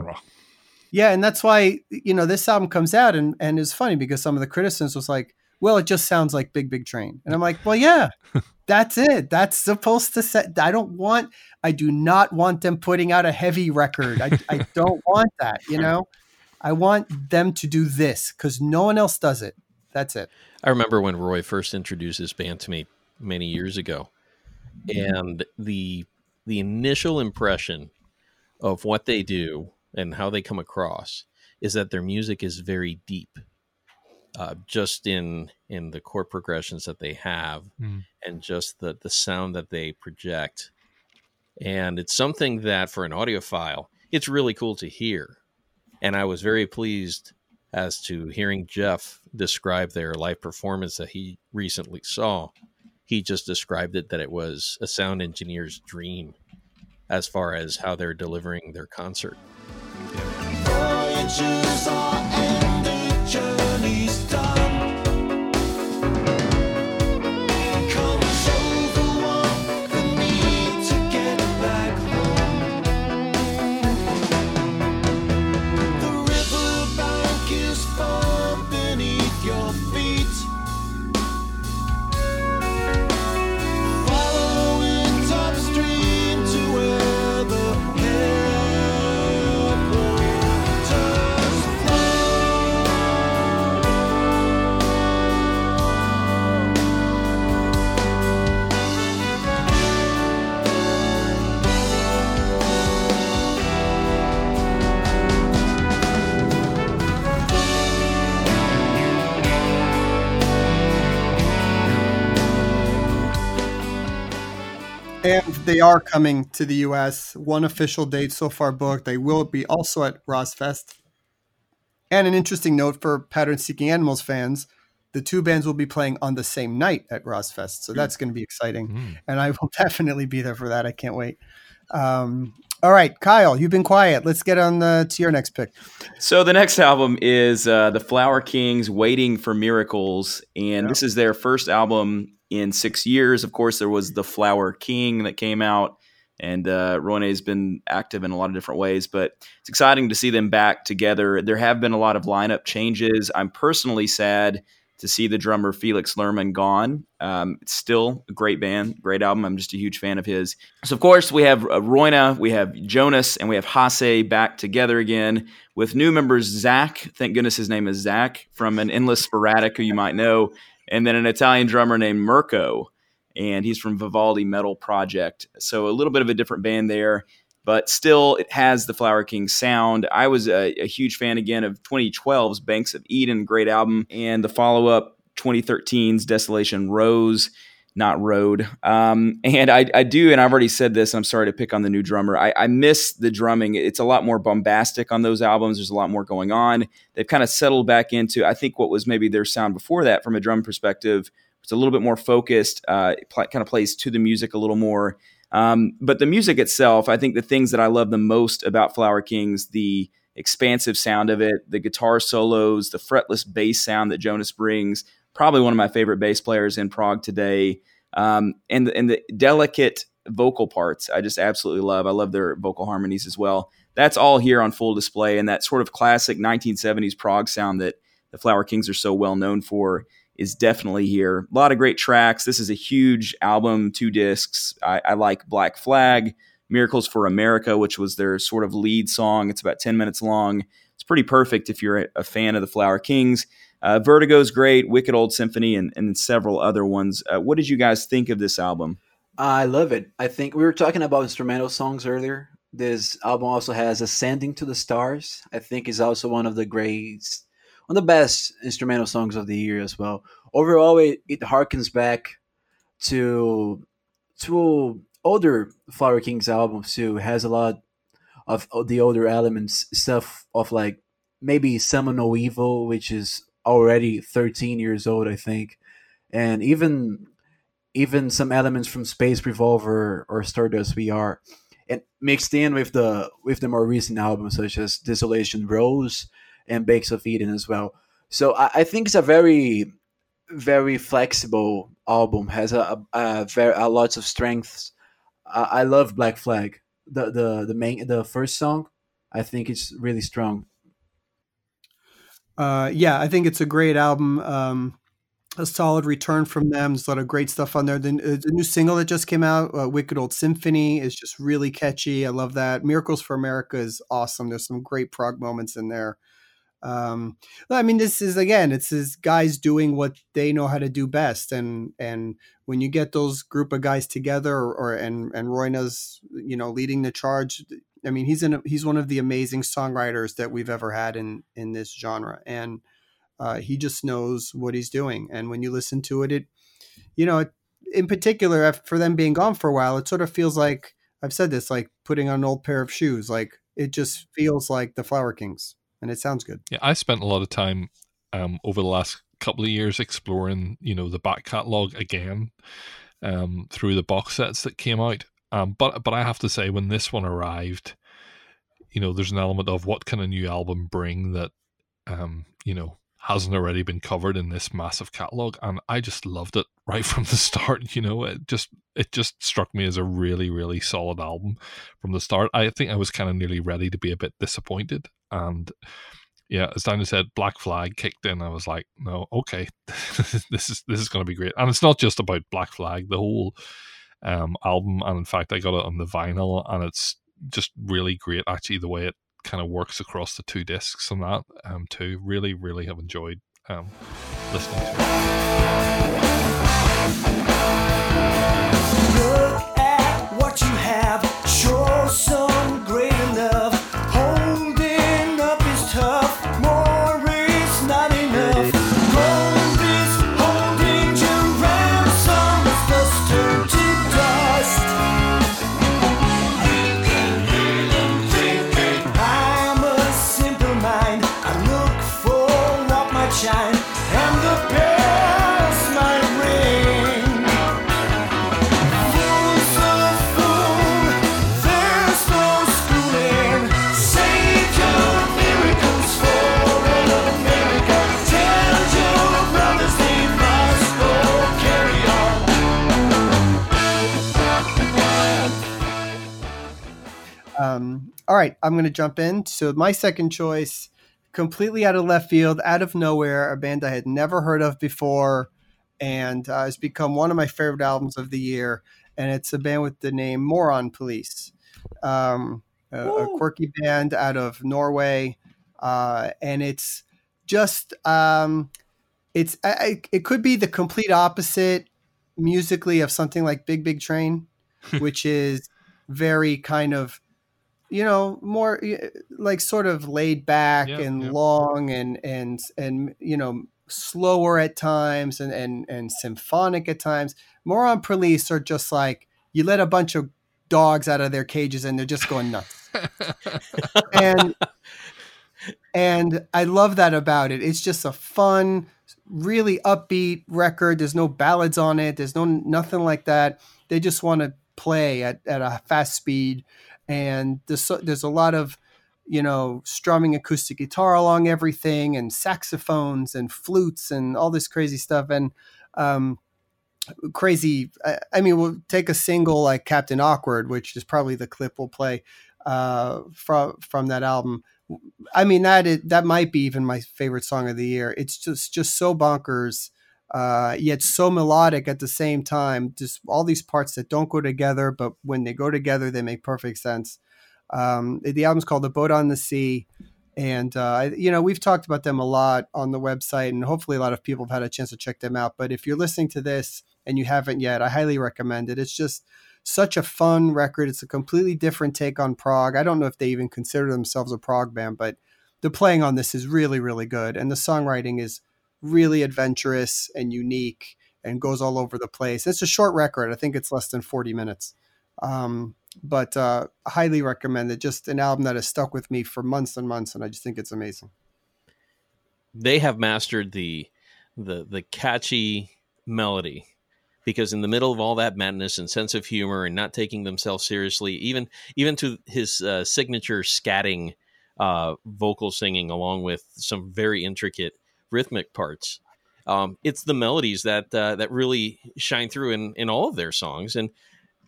Yeah, and that's why, you know, this album comes out, and and it's funny because some of the criticisms was like, well, it just sounds like Big Big Train, and I'm like, well, yeah, that's it. That's supposed to set. I don't want. I do not want them putting out a heavy record. I I don't want that. You know, I want them to do this because no one else does it. That's it. I remember when Roy first introduced this band to me many years ago, and the the initial impression of what they do and how they come across is that their music is very deep, uh, just in in the chord progressions that they have, mm. and just the the sound that they project. And it's something that for an audiophile, it's really cool to hear. And I was very pleased as to hearing Jeff describe their live performance that he recently saw. He just described it that it was a sound engineer's dream as far as how they're delivering their concert. they are coming to the U S. One official date so far booked. They will be also at Rosfest. And an interesting note for Pattern Seeking Animals fans, the two bands will be playing on the same night at Rosfest. So that's going to be exciting. Mm. And I will definitely be there for that. I can't wait. Um, all right, Kyle, you've been quiet. Let's get on the, to your next pick. So the next album is uh, The Flower Kings, Waiting for Miracles. And yeah. this is their first album in six years. Of course, there was The Flower King that came out. And uh, Rouane's been active in a lot of different ways, but it's exciting to see them back together. There have been a lot of lineup changes. I'm personally sad to see the drummer Felix Lerman gone. Um, it's still a great band, great album. I'm just a huge fan of his. So, of course, we have uh, Roina, we have Jonas, and we have Hase back together again with new members Zach. Thank goodness his name is Zach, from an Endless Sporadic, who you might know, and then an Italian drummer named Mirko, and he's from Vivaldi Metal Project. So a little bit of a different band there, but still it has the Flower King sound. I was a, a huge fan again of twenty twelve's Banks of Eden, great album, and the follow-up twenty thirteen's Desolation Rose, not Road. Um, and I, I do, and I've already said this, and I'm sorry to pick on the new drummer. I, I miss the drumming. It's a lot more bombastic on those albums. There's a lot more going on. They've kind of settled back into, I think, what was maybe their sound before that from a drum perspective. It's a little bit more focused, uh, it pl- kind of plays to the music a little more. Um, but the music itself, I think the things that I love the most about Flower Kings, the expansive sound of it, the guitar solos, the fretless bass sound that Jonas brings, probably one of my favorite bass players in Prague today, um, and, and the delicate vocal parts I just absolutely love. I love their vocal harmonies as well. That's all here on full display, and that sort of classic nineteen seventies Prague sound that the Flower Kings are so well known for is definitely here. A lot of great tracks. This is a huge album, two discs. I, I like Black Flag, Miracles for America, which was their sort of lead song. It's about ten minutes long. It's pretty perfect if you're a fan of the Flower Kings. Uh, Vertigo's great, Wicked Old Symphony, and, and several other ones. Uh, what did you guys think of this album? I love it. I think we were talking about instrumental songs earlier. This album also has Ascending to the Stars. I think is also one of the greats. One of the best instrumental songs of the year as well. Overall, it, it harkens back to to older Flower Kings albums too. It has a lot of the older elements, stuff of like maybe Summon No Evil, which is already thirteen years old, I think, and even even some elements from Space Revolver or Stardust V R, and mixed in with the with the more recent albums such as Desolation Rose and Bakes of Eden as well. So I, I think it's a very, very flexible album. Has a, a, a very a lots of strengths. Uh, I love Black Flag. The the the main the first song, I think it's really strong. Uh, yeah, I think it's a great album. Um, a solid return from them. There's a lot of great stuff on there. The, the new single that just came out, uh, Wicked Old Symphony, is just really catchy. I love that. Miracles for America is awesome. There's some great prog moments in there. Um, I mean, this is, again, it's these guys doing what they know how to do best. And, and when you get those group of guys together or, or and, and Roina's, you know, leading the charge, I mean, he's in, a, he's one of the amazing songwriters that we've ever had in, in this genre. And, uh, he just knows what he's doing. And when you listen to it, it, you know, it, in particular for them being gone for a while, it sort of feels like, I've said this, like putting on an old pair of shoes. Like it just feels like the Flower Kings. And it sounds good. Yeah, I spent a lot of time um, over the last couple of years exploring, you know, the back catalogue again um, through the box sets that came out. Um, but but I have to say, when this one arrived, you know, there's an element of what can a new album bring that, um, you know, hasn't already been covered in this massive catalogue. And I just loved it right from the start. You know, it just it just struck me as a really, really solid album from the start. I think I was kind of nearly ready to be a bit disappointed. And yeah, as Daniel said, Black Flag kicked in. I was like, no, okay, this is this is going to be great. And it's not just about Black Flag, the whole um, album. And in fact, I got it on the vinyl, and it's just really great, actually, the way it kind of works across the two discs and that um, too. Really, really have enjoyed um, listening to it. Look at what you have, show some great love. All right, I'm going to jump in. So my second choice, completely out of left field, out of nowhere, a band I had never heard of before, and uh, has become one of my favorite albums of the year. And it's a band with the name Moron Police, um, a, a quirky band out of Norway. Uh, and it's just, um, it's I, I, it could be the complete opposite musically of something like Big Big Train, which is very kind of, you know, more like sort of laid back yep, and yep. long and, and, and, you know, slower at times and, and, and symphonic at times. Moron Police are just like, you let a bunch of dogs out of their cages and they're just going nuts. and, and I love that about it. It's just a fun, really upbeat record. There's no ballads on it. There's no, nothing like that. They just want to play at, at a fast speed. And there's, there's a lot of, you know, strumming acoustic guitar along everything and saxophones and flutes and all this crazy stuff. And, um, crazy. I, I mean, we'll take a single like Captain Awkward, which is probably the clip we'll play, uh, from, from that album. I mean, that, is, that might be even my favorite song of the year. It's just, just so bonkers, uh, yet so melodic at the same time, just all these parts that don't go together, but when they go together, they make perfect sense. Um, the album's called The Boat on the Sea. And, uh, you know, we've talked about them a lot on the website, and hopefully a lot of people have had a chance to check them out. But if you're listening to this and you haven't yet, I highly recommend it. It's just such a fun record. It's a completely different take on prog. I don't know if they even consider themselves a prog band, but the playing on this is really, really good. And the songwriting is really adventurous and unique and goes all over the place. It's a short record. I think it's less than forty minutes. Um, But uh, highly recommend it. Just an album that has stuck with me for months and months, and I just think it's amazing. They have mastered the the the catchy melody, because in the middle of all that madness and sense of humor and not taking themselves seriously, even even to his uh, signature scatting uh, vocal singing, along with some very intricate rhythmic parts. Um, it's the melodies that uh, that really shine through in in all of their songs. And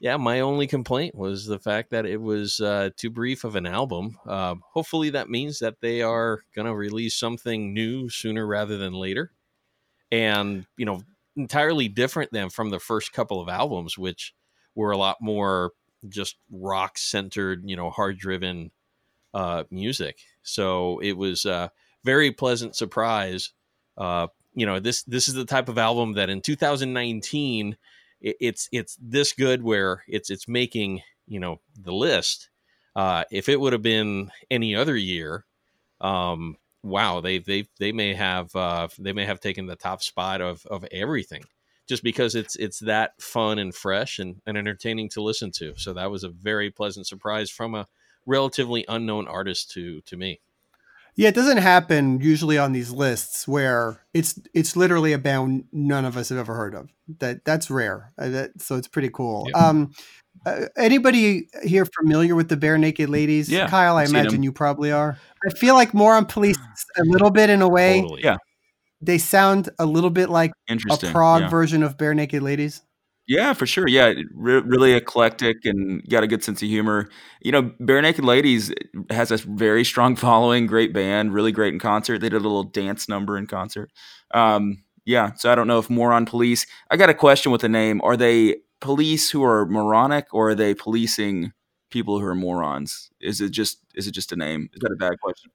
yeah, my only complaint was the fact that it was uh, too brief of an album. Uh, hopefully that means that they are going to release something new sooner rather than later. And, you know, entirely different than from the first couple of albums, which were a lot more just rock centered, you know, hard driven uh, music. So it was a very pleasant surprise. Uh, you know, this this is the type of album that in two thousand nineteen... It's it's this good where it's it's making, you know, the list. Uh, if it would have been any other year, um, wow, they they they may have uh, they may have taken the top spot of of everything, just because it's it's that fun and fresh and, and entertaining to listen to. So that was a very pleasant surprise from a relatively unknown artist to to me. Yeah, it doesn't happen usually on these lists where it's it's literally a band none of us have ever heard of. That that's rare. Uh, that, so it's pretty cool. Yeah. Um, uh, anybody here familiar with the Bare Naked Ladies? Yeah, Kyle, I imagine them. You probably are. I feel like Moron Police a little bit in a way. Totally. Yeah, they sound a little bit like a prog yeah. version of Bare Naked Ladies. Yeah, for sure. Yeah, re- really eclectic and got a good sense of humor. You know, Bare Naked Ladies has a very strong following, great band, really great in concert. They did a little dance number in concert. Um, yeah, so I don't know if Moron Police. I got a question with the name. Are they police who are moronic, or are they policing people who are morons? Is it just is it just a name? Is that a bad question?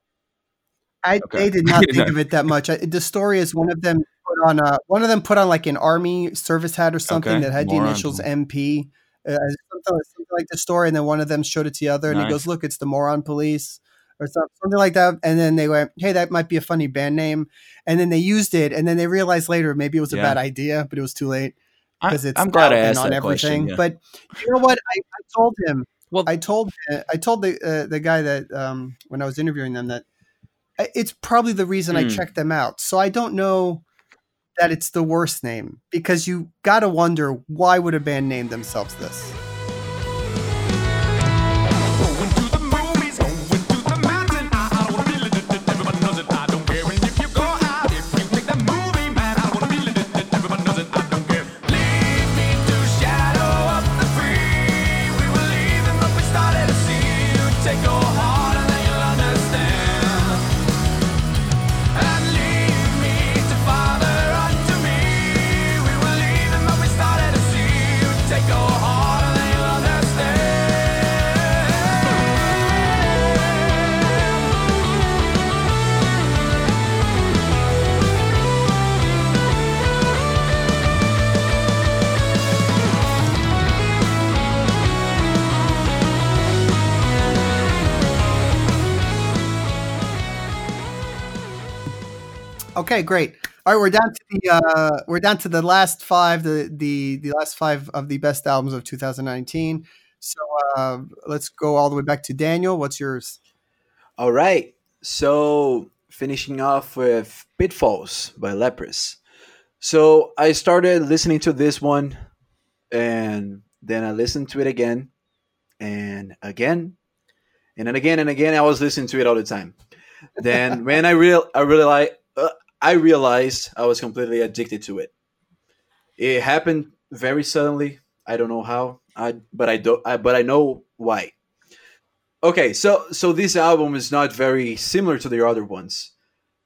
I okay. they did not think of it that much. I, the story is one of them. On a, one of them put on like an army service hat or something okay. that had Moron. The initials M P, uh, something like the story. And then one of them showed it to the other, and nice. He goes, "Look, it's the Moron Police," or something like that. And then they went, "Hey, that might be a funny band name." And then they used it, and then they realized later maybe it was yeah. a bad idea, but it was too late because it's I'm glad I asked on that everything. Question, yeah. But you know what? I, I told him. Well, I told I told the uh, the guy that um, when I was interviewing them that it's probably the reason mm. I checked them out. So I don't know. That it's the worst name, because you gotta wonder, why would a band name themselves this? Take Okay, great. All right, we're down to the uh, we're down to the last five, the the the last five of the best albums of two thousand nineteen. So uh, let's go all the way back to Daniel. What's yours? All right. So finishing off with Pitfalls by Leprous. So I started listening to this one, and then I listened to it again, and again, and then again and again. I was listening to it all the time. Then when I real I really like. Uh, I realized I was completely addicted to it. It happened very suddenly. I don't know how, I, but I do, I, but I know why. Okay, so so this album is not very similar to the other ones.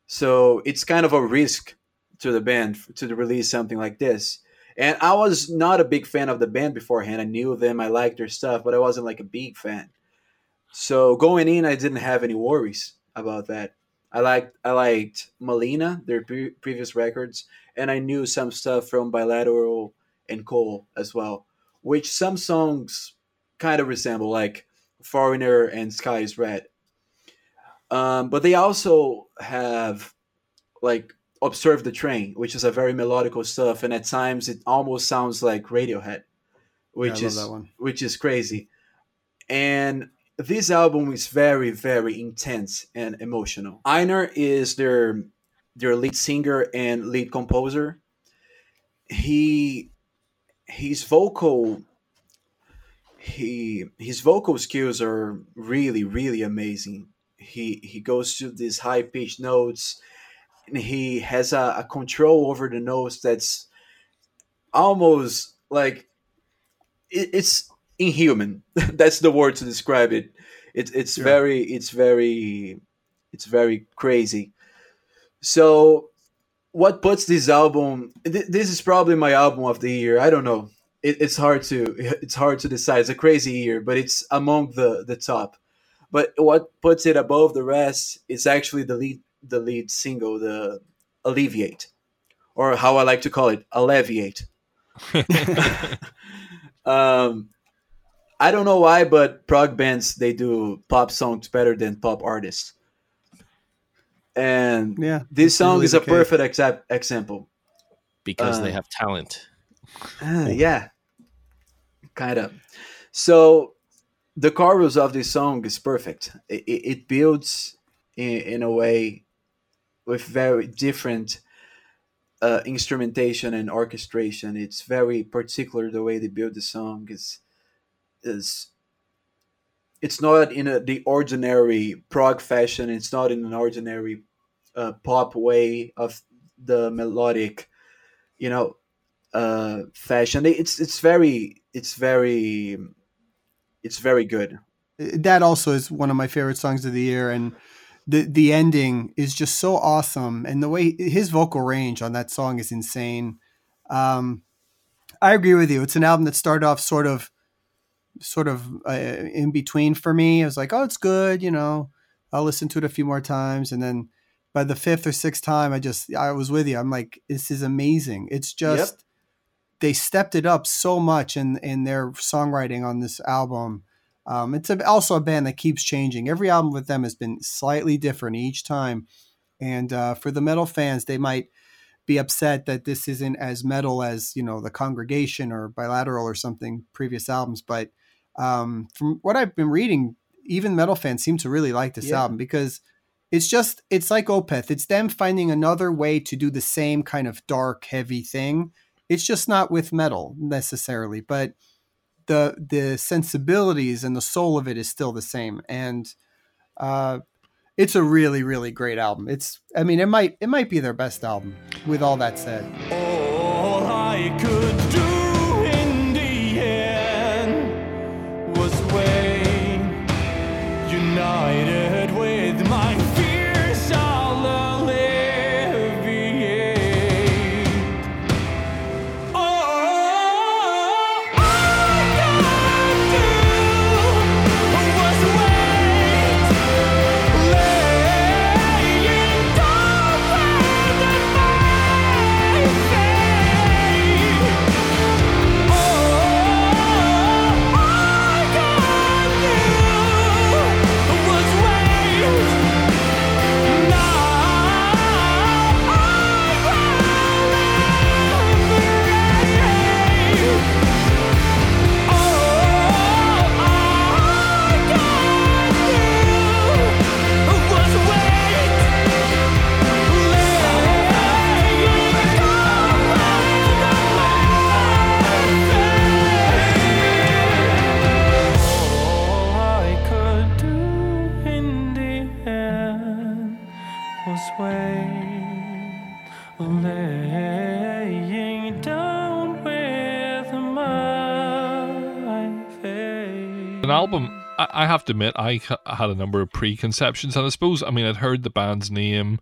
So it's kind of a risk to the band to release something like this. And I was not a big fan of the band beforehand. I knew them, I liked their stuff, but I wasn't like a big fan. So going in, I didn't have any worries about that. I liked I liked Molina, their pre- previous records, and I knew some stuff from Bilateral and Cole as well, which some songs kind of resemble, like Foreigner and Sky is Red. Um, but they also have like Observe the Train, which is a very melodical stuff, and at times it almost sounds like Radiohead, which yeah, I love that one. Which is crazy. And this album is very, very intense and emotional. Einar is their their lead singer and lead composer. He his vocal he his vocal skills are really, really amazing. He he goes to these high pitched notes, and he has a, a control over the notes that's almost like it, it's. Inhuman. That's the word to describe it. It it's yeah. very, it's very, it's very crazy. So, what puts this album? Th- this is probably my album of the year. I don't know. It, it's hard to, it's hard to decide. It's a crazy year, but it's among the the top. But what puts it above the rest is actually the lead, the lead single, the Alleviate, or how I like to call it, Alleviate. um. I don't know why, but prog bands, they do pop songs better than pop artists. And yeah, this song really is a okay. perfect exa- example. Because uh, they have talent. Uh, yeah. Kind of. So the chorus of this song is perfect. It, it builds in, in a way with very different uh, instrumentation and orchestration. It's very particular the way they build the song. It's Is it's not in a, the ordinary prog fashion. It's not in an ordinary uh, pop way of the melodic, you know, uh, fashion. It's it's very it's very it's very good. That also is one of my favorite songs of the year, and the the ending is just so awesome. And the way his vocal range on that song is insane. Um, I agree with you. It's an album that started off sort of. sort of uh, in between for me. I was like, oh, it's good. You know, I'll listen to it a few more times. And then by the fifth or sixth time, I just, I was with you. I'm like, this is amazing. It's just, yep. They stepped it up so much in, in their songwriting on this album. Um, it's a, also a band that keeps changing. Every album with them has been slightly different each time. And uh, for the metal fans, they might be upset that this isn't as metal as, you know, The Congregation or Bilateral or something, previous albums. But Um, from what I've been reading, even metal fans seem to really like this yeah. album, because it's just, it's like Opeth. It's them finding another way to do the same kind of dark, heavy thing. It's just not with metal necessarily, but the, the sensibilities and the soul of it is still the same. And, uh, it's a really, really great album. It's, I mean, it might, it might be their best album. With all that said, all I could do with my fears, I'll alleviate. Oh, all I could do was wait. laying down with my face. An album, I have to admit, I had a number of preconceptions, and I suppose, I mean, I'd heard the band's name.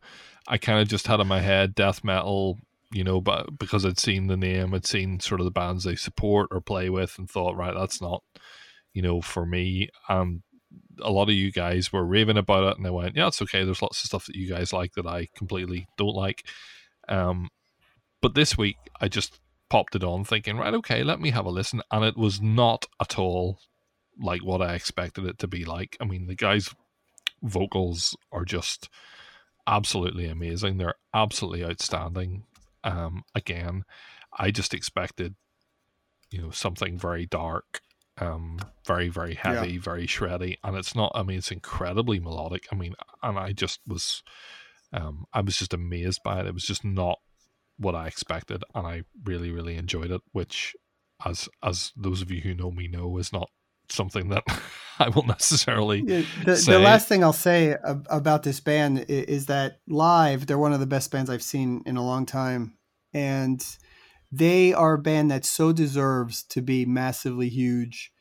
I kind of just had in my head death metal, you know, but because I'd seen the name, I'd seen sort of the bands they support or play with, and thought, right, that's not, you know, for me. Um, a lot of you guys were raving about it, and I went, yeah, it's okay. There's lots of stuff that you guys like that I completely don't like. Um, but this week I just popped it on thinking, right, okay, let me have a listen. And it was not at all like what I expected it to be like. I mean, the guys' vocals are just absolutely amazing. They're absolutely outstanding. Um, again, I just expected, you know, something very dark, um, very, very heavy, yeah. very shreddy. And it's not, I mean, it's incredibly melodic. I mean, and I just was, um, I was just amazed by it. It was just not what I expected. And I really, really enjoyed it, which, as, as those of you who know me know, is not something that I will necessarily yeah, the, say. The last thing I'll say ab- about this band is, is that live, they're one of the best bands I've seen in a long time. And they are a band that so deserves to be massively huge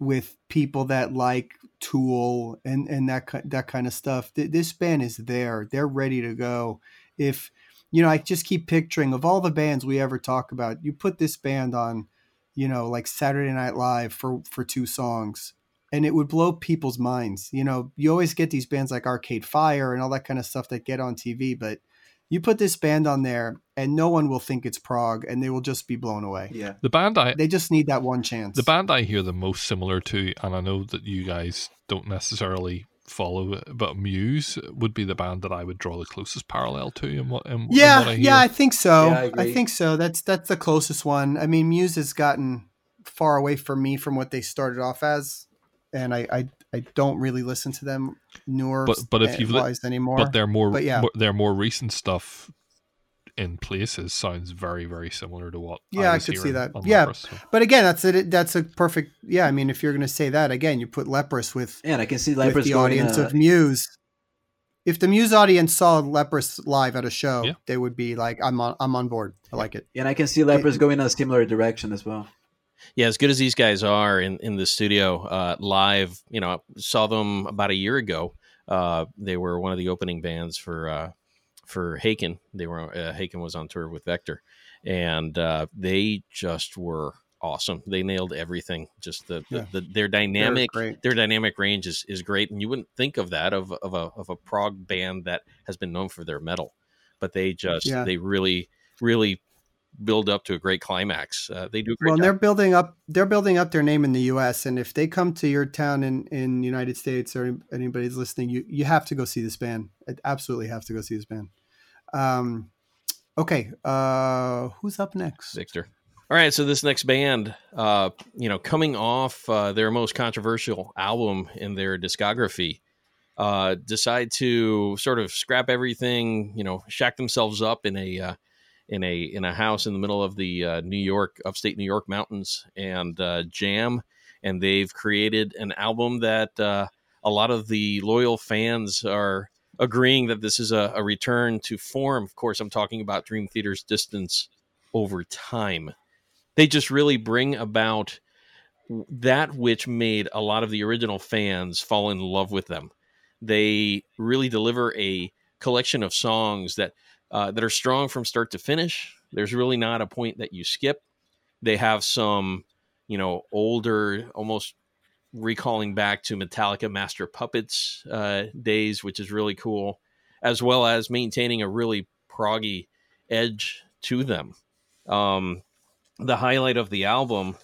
with people that like Tool and, and that, that kind of stuff. This band is there. They're ready to go. If, you know, I just keep picturing of all the bands we ever talk about, you put this band on, you know, like Saturday Night Live for, for two songs, and it would blow people's minds. You know, you always get these bands like Arcade Fire and all that kind of stuff that get on T V, but you put this band on there and no one will think it's prog, and they will just be blown away. Yeah. The band I, they just need that one chance. The band I hear the most similar to, and I know that you guys don't necessarily follow, but Muse would be the band that I would draw the closest parallel to. And what, and yeah, what I hear. yeah, I think so. Yeah, I, I think so. That's that's the closest one. I mean, Muse has gotten far away from me from what they started off as, and I I, I don't really listen to them newer but, but if you've li- anymore. But their more, but yeah. more their more recent stuff in places sounds very very similar to what. Yeah, I, I could see that. Yeah, Leprous, so. But again, that's a that's a perfect. Yeah, I mean, if you're going to say that again, you put Leprous with. And I can see Leprous with the audience a... of Muse. If the Muse audience saw Leprous live at a show, yeah. they would be like, "I'm on, I'm on board. I like it." And I can see Leprous it, going in a similar direction as well. Yeah, as good as these guys are in in the studio uh, live, you know, I saw them about a year ago. Uh, they were one of the opening bands for. Uh, For Haken, they were uh, Haken was on tour with Vector, and uh, they just were awesome. They nailed everything. Just the, yeah. the, the their dynamic, their dynamic range is, is great, and you wouldn't think of that of of a of a prog band that has been known for their metal, but they just yeah. they really really build up to a great climax. Uh, they do a great well. Job. They're building up. They're building up their name in the U S And if they come to your town in in United States, or anybody's listening, you you have to go see this band. I absolutely have to go see this band. Um, okay. Uh, who's up next? Victor. All right. So this next band, uh, you know, coming off, uh, their most controversial album in their discography, uh, decide to sort of scrap everything, you know, shack themselves up in a, uh, in a, in a house in the middle of the, uh, New York, upstate New York mountains, and, uh, jam. And they've created an album that, uh, a lot of the loyal fans are agreeing that this is a, a return to form. Of course, I'm talking about Dream Theater's Distance Over Time. They just really bring about that which made a lot of the original fans fall in love with them. They really deliver a collection of songs that uh, that are strong from start to finish. There's really not a point that you skip. They have some, you know, older, almost recalling back to Metallica Master Puppets uh, days, which is really cool, as well as maintaining a really proggy edge to them. Um, the highlight of the album,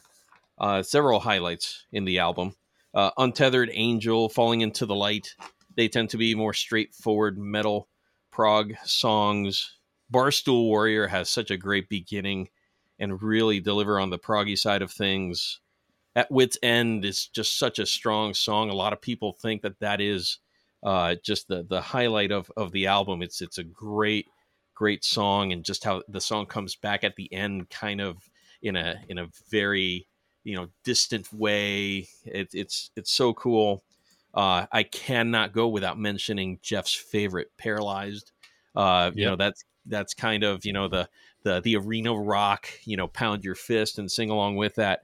uh, several highlights in the album, uh, Untethered Angel, Falling Into the Light. They tend to be more straightforward metal prog songs. Barstool Warrior has such a great beginning and really deliver on the proggy side of things. At Wit's End is just such a strong song. A lot of people think that that is uh, just the the highlight of, of the album. It's it's a great, great song, and just how the song comes back at the end kind of in a in a very, you know, distant way. It, it's it's so cool. Uh, I cannot go without mentioning Jeff's favorite, Paralyzed. Uh, yep. You know, that's that's kind of, you know, the the the arena rock, you know, pound your fist and sing along with that.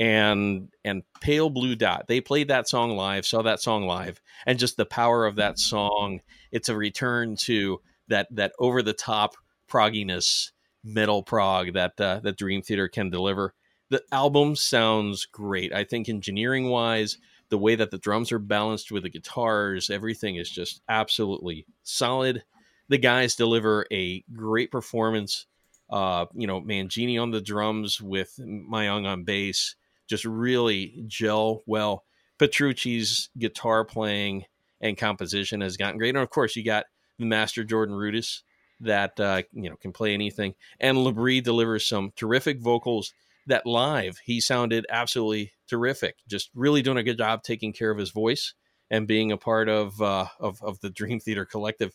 And and Pale Blue Dot, they played that song live, saw that song live, and just the power of that song. It's a return to that that over the top progginess, metal prog that uh, that Dream Theater can deliver. The album sounds great. I think engineering wise, the way that the drums are balanced with the guitars, everything is just absolutely solid. The guys deliver a great performance. Uh, you know, Mangini on the drums with Myung on bass just really gel well. Petrucci's guitar playing and composition has gotten great. And of course, you got the master Jordan Rudess that, uh, you know, can play anything. And Labrie delivers some terrific vocals. That live, he sounded absolutely terrific. Just really doing a good job taking care of his voice and being a part of uh, of, of the Dream Theater collective.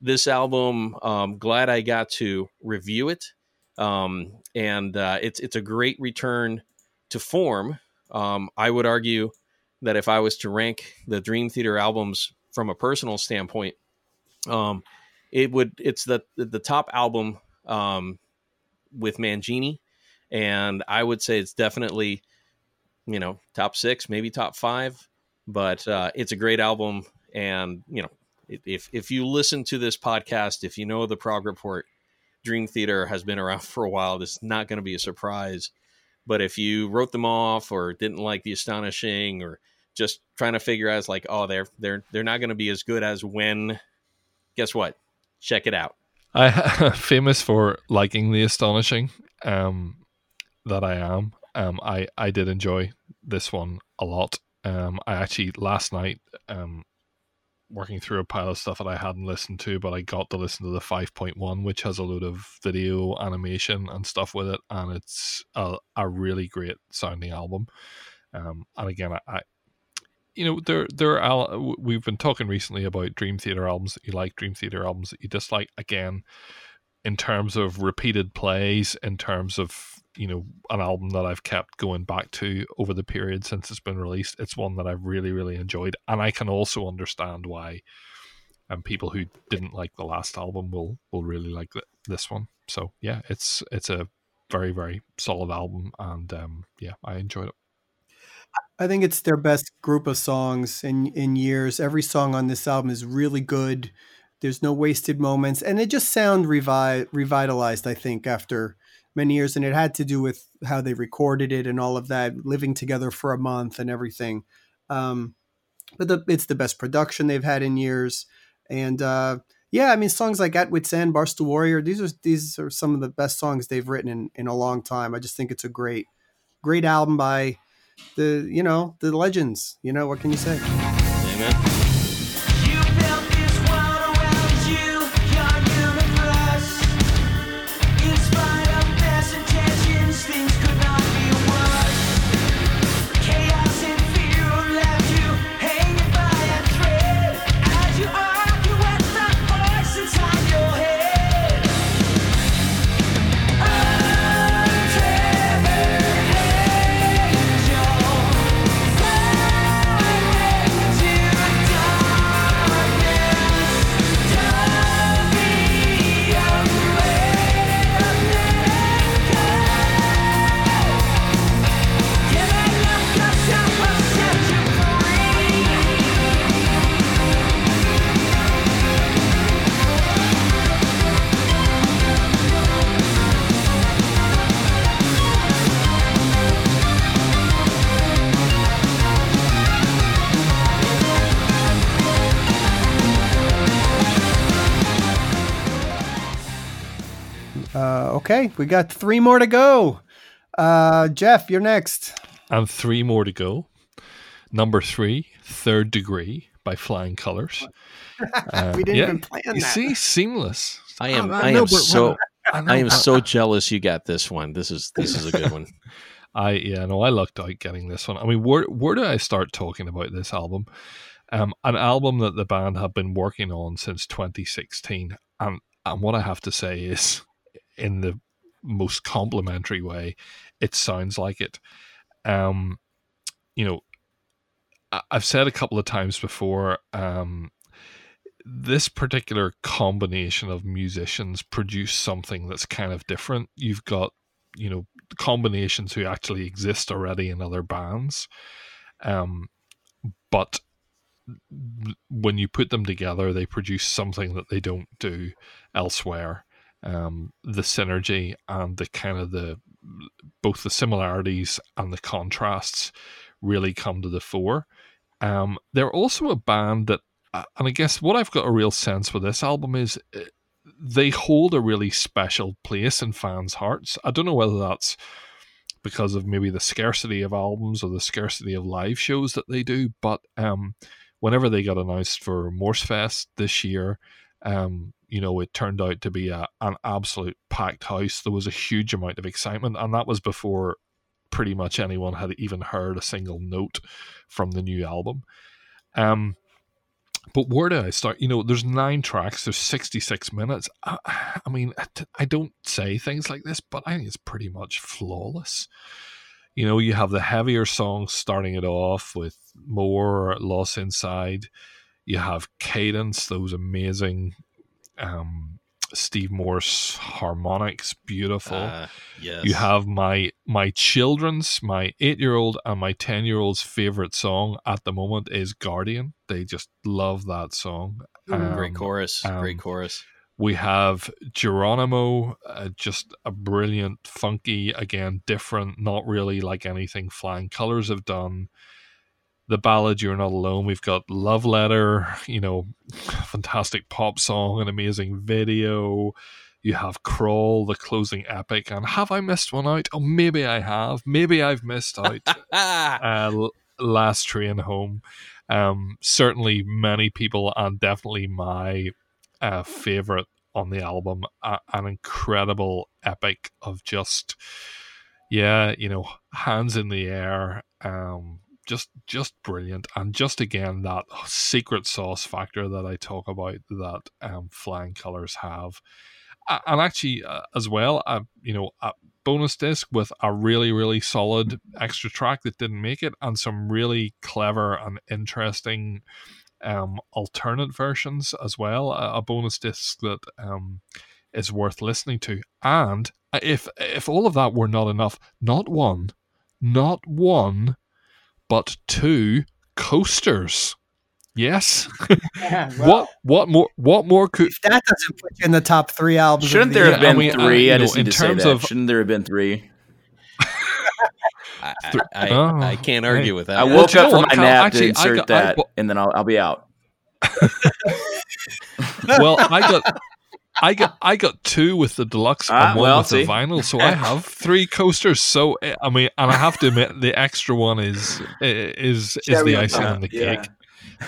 This album, um, glad I got to review it, um, and uh, it's it's a great return to form. Um, I would argue that if I was to rank the Dream Theater albums from a personal standpoint, um, it would it's the the top album um, with Mangini. And I would say it's definitely, you know, top six, maybe top five, but uh, it's a great album. And, you know, if if you listen to this podcast, if you know the Prog Report, Dream Theater has been around for a while. This is not going to be a surprise. But if you wrote them off or didn't like The Astonishing or just trying to figure out, like, oh, they're they're they're not going to be as good as when, guess what? Check it out. I'm famous for liking The Astonishing. Um that I am. Um, I, I did enjoy this one a lot. Um, I actually, last night, um, working through a pile of stuff that I hadn't listened to, but I got to listen to the five point one, which has a load of video animation and stuff with it, and it's a, a really great sounding album. Um, and again, I, I you know, there, there are, we've been talking recently about Dream Theater albums that you like, Dream Theater albums that you dislike. Again, in terms of repeated plays, in terms of, you know, an album that I've kept going back to over the period since it's been released, it's one that I've really, really enjoyed. And I can also understand why um, people who didn't like the last album will will really like th- this one. So yeah, it's it's a very, very solid album. And um, yeah, I enjoyed it. I think it's their best group of songs in, in years. Every song on this album is really good. There's no wasted moments. And it just sound revi- revitalized, I think, after many years, and it had to do with how they recorded it and all of that, living together for a month and everything. Um, but the, it's the best production they've had in years. And uh, yeah, I mean, songs like At Wit's End, Barstool Warrior, these are these are some of the best songs they've written in, in a long time. I just think it's a great, great album by the, you know, the legends. You know, what can you say? Amen. Okay, we got three more to go. Uh, Jeff, you're next. And three more to go. Number three, Third Degree by Flying Colours. Uh, we didn't yeah. even plan that. You see, seamless. I am. Oh, I, I am so. I, I am so jealous. You got this one. This is this is a good one. I yeah no I lucked out getting this one. I mean, where where do I start talking about this album? Um, an album that the band have been working on since twenty sixteen, and and what I have to say is, in the most complimentary way, it sounds like it. Um, you know, I've said a couple of times before, um, this particular combination of musicians produce something that's kind of different. You've got, you know, combinations who actually exist already in other bands. Um, but when you put them together, they produce something that they don't do elsewhere. Um, the synergy and the kind of the, both the similarities and the contrasts really come to the fore. Um, they're also a band that, and I guess what I've got a real sense with this album is they hold a really special place in fans' hearts. I don't know whether that's because of maybe the scarcity of albums or the scarcity of live shows that they do, but um, whenever they got announced for Morsefest this year, um, you know, it turned out to be a, an absolute packed house. There was a huge amount of excitement, and that was before pretty much anyone had even heard a single note from the new album. Um, but where do I start? You know, there's nine tracks, there's sixty-six minutes. I, I mean, I, I don't say things like this, but I think it's pretty much flawless. You know, you have the heavier songs starting it off with More, Lost Inside. You have Cadence, those amazing um Steve Morse harmonics, beautiful. Uh, yes. You have my my children's, my eight-year-old and my ten-year-old's favorite song at the moment is Guardian. They just love that song. Um, great chorus, um, great chorus. We have Geronimo, uh, just a brilliant, funky, again, different, not really like anything Flying Colors have done. The ballad You're Not Alone. We've got Love Letter, you know, fantastic pop song, an amazing video. You have Crawl, the closing epic. And have I missed one out? Oh, maybe I have. Maybe I've missed out. uh, Last Train Home. Um, certainly many people, and definitely my uh, favorite on the album. Uh, an incredible epic of just, yeah, you know, hands in the air. Um, Just just brilliant, and just again that secret sauce factor that I talk about that um, Flying Colors have. And actually uh, as well, uh, you know, a bonus disc with a really, really solid extra track that didn't make it, and some really clever and interesting um, alternate versions as well. A, a bonus disc that um, is worth listening to. And if if all of that were not enough, not one, not one, but two coasters. Yes. Yeah, well, what what more what more could if that doesn't put you in the top three albums? Shouldn't there have been three? I just need to say that. Shouldn't there have been three? I, I, oh, I can't argue hey. with that. I woke up from my nap actually, to insert got, that, I, and then I'll I'll be out. Well, I got I got I got two with the deluxe ah, and one well, with see. the vinyl, so I have three coasters. So I mean, and I have to admit, the extra one is is is Cherry the icing on the cake.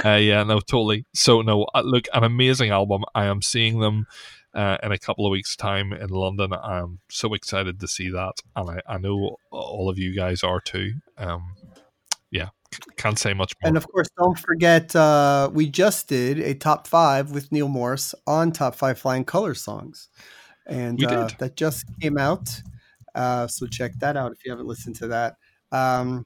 Yeah. Uh, yeah, no, totally. So no, look, an amazing album. I am seeing them uh, in a couple of weeks' time in London. I'm so excited to see that, and I, I know all of you guys are too. Um, yeah. Can't say much more. And of course, don't forget, uh, we just did a top five with Neil Morse on top five Flying Color songs. And uh, that just came out. Uh, so check that out if you haven't listened to that. Um,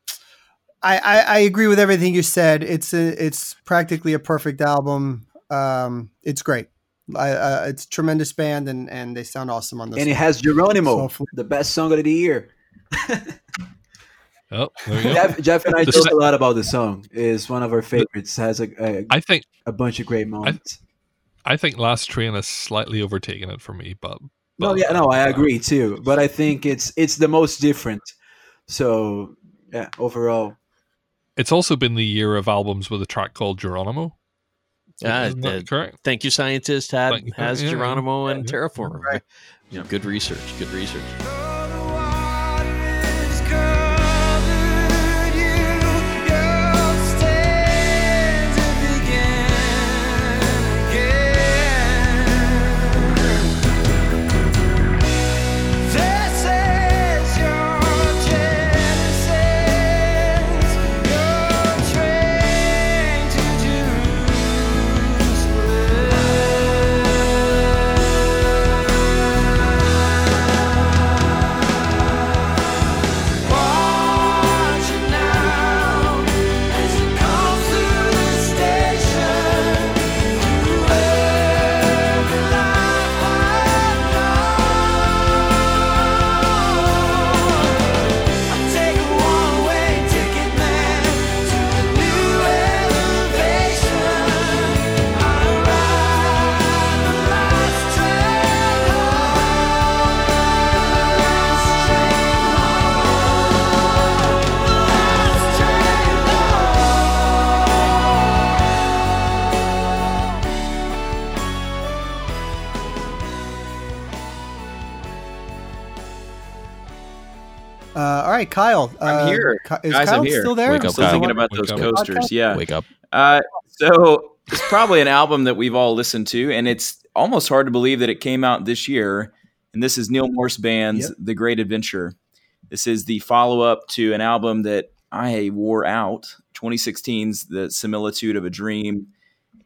I, I, I agree with everything you said. It's a, it's practically a perfect album. Um, it's great. I, uh, it's a tremendous band, and, and they sound awesome on this. And song. It has Geronimo, so the best song of the year. Oh, there you Jeff, go. Jeff and I the talk se- a lot about the song. It's one of our favorites. It has a, a, I think, a bunch of great moments. I, I think Last Train has slightly overtaken it for me, but, but no, yeah, no, I agree uh, too. But I think it's it's the most different. So yeah, overall, it's also been the year of albums with a track called Geronimo. Yeah, uh, correct. Thank You, Scientist. Had Thank has you, Geronimo yeah, and yeah, Terraformer. Right. You know, good research. Good research. Uh, all right, Kyle. Uh, I'm here. Is Guys, Kyle I'm here. still there? Wake up, I'm still Kyle. thinking about Wake those up. coasters. Yeah. Wake up. Uh, so it's probably an album that we've all listened to, and it's almost hard to believe that it came out this year. And this is Neil Morse Band's yep. The Great Adventure. This is the follow-up to an album that I wore out, twenty sixteen's The Similitude of a Dream.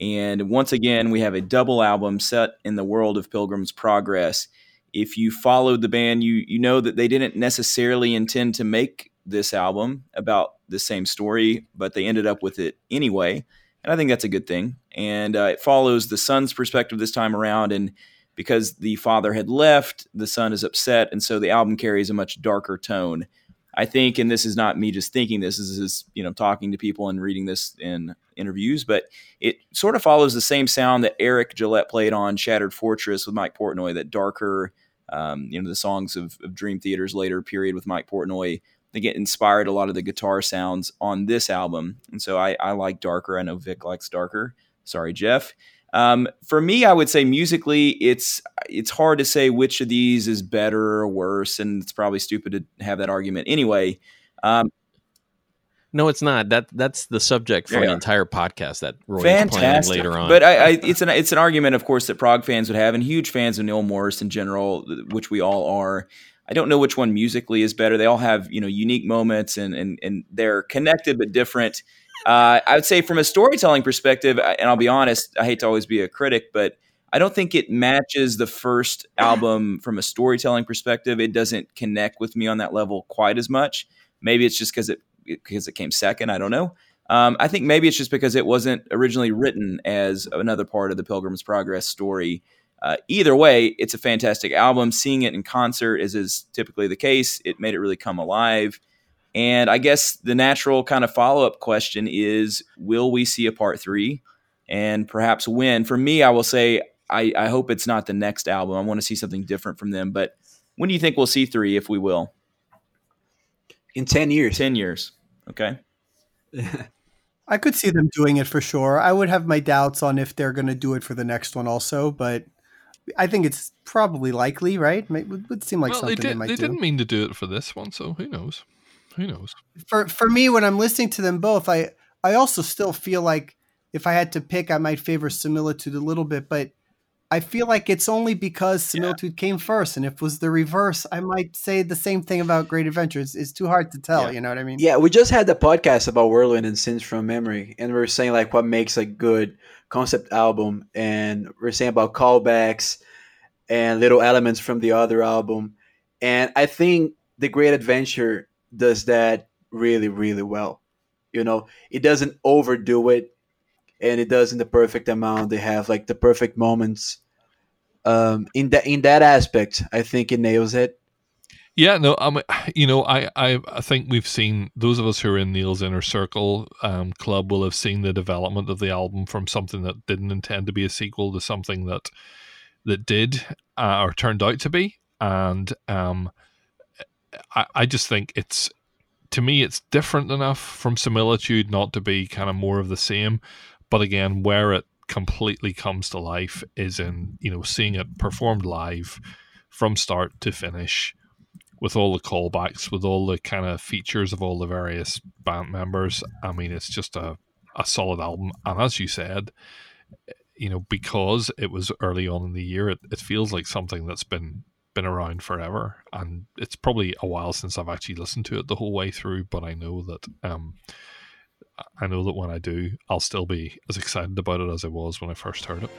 And once again, we have a double album set in the world of Pilgrim's Progress. If you followed the band, you you know that they didn't necessarily intend to make this album about the same story, but they ended up with it anyway. And I think that's a good thing. And uh, it follows the son's perspective this time around. And because the father had left, the son is upset. And so the album carries a much darker tone, I think. And this is not me just thinking this, this is, you know, talking to people and reading this in interviews, but it sort of follows the same sound that Eric Gillette played on Shattered Fortress with Mike Portnoy, that darker, um, you know, the songs of, of Dream Theater's later period with Mike Portnoy. They get inspired a lot of the guitar sounds on this album. And so I, I like darker. I know Vic likes darker. Sorry, Jeff. Um, for me, I would say musically, it's it's hard to say which of these is better or worse, and it's probably stupid to have that argument anyway. Um, no, it's not. That that's the subject for yeah. an entire podcast that Roy is playing later on. But I, I, it's an it's an argument, of course, that prog fans would have, and huge fans of Neil Morse in general, which we all are. I don't know which one musically is better. They all have, you know, unique moments, and and and they're connected but different. Uh, I would say from a storytelling perspective, and I'll be honest, I hate to always be a critic, but I don't think it matches the first album from a storytelling perspective. It doesn't connect with me on that level quite as much. Maybe it's just because it because it came second. I don't know. Um, I think maybe it's just because it wasn't originally written as another part of the Pilgrim's Progress story. Uh, either way, it's a fantastic album. Seeing it in concert, as is typically the case, it made it really come alive. And I guess the natural kind of follow-up question is, will we see a part three? And perhaps when? For me, I will say, I, I hope it's not the next album. I want to see something different from them. But when do you think we'll see three, if we will? In ten years. ten years. Okay. I could see them doing it for sure. I would have my doubts on if they're going to do it for the next one also, but I think it's probably likely, right? It would seem like well, something they, did, they might they do. They didn't mean to do it for this one, so who knows? Who knows? For for me, when I'm listening to them both, I, I also still feel like if I had to pick, I might favor Similitude a little bit, but I feel like it's only because Similitude yeah. came first, and if it was the reverse, I might say the same thing about Great Adventure. It's, it's too hard to tell, yeah. you know what I mean? Yeah, we just had the podcast about Whirlwind and Sins from Memory, and we were saying like what makes a good concept album, and we we're saying about callbacks and little elements from the other album, and I think The Great Adventure does that really, really well. You know, it doesn't overdo it, and it does in the perfect amount. They have like the perfect moments. Um, in that in that aspect, I think it nails it. Yeah, no, um, you know, I, I, I think we've seen, those of us who are in Neil's inner circle um, club will have seen the development of the album from something that didn't intend to be a sequel to something that that did uh, or turned out to be, and um. I, I just think it's, to me, it's different enough from Similitude not to be kind of more of the same. But again, where it completely comes to life is in, you know, seeing it performed live from start to finish with all the callbacks, with all the kind of features of all the various band members. I mean, it's just a, a solid album. And as you said, you know, because it was early on in the year, it, it feels like something that's been been around forever, and it's probably a while since I've actually listened to it the whole way through, but I know that um I know that when I do, I'll still be as excited about it as I was when I first heard it.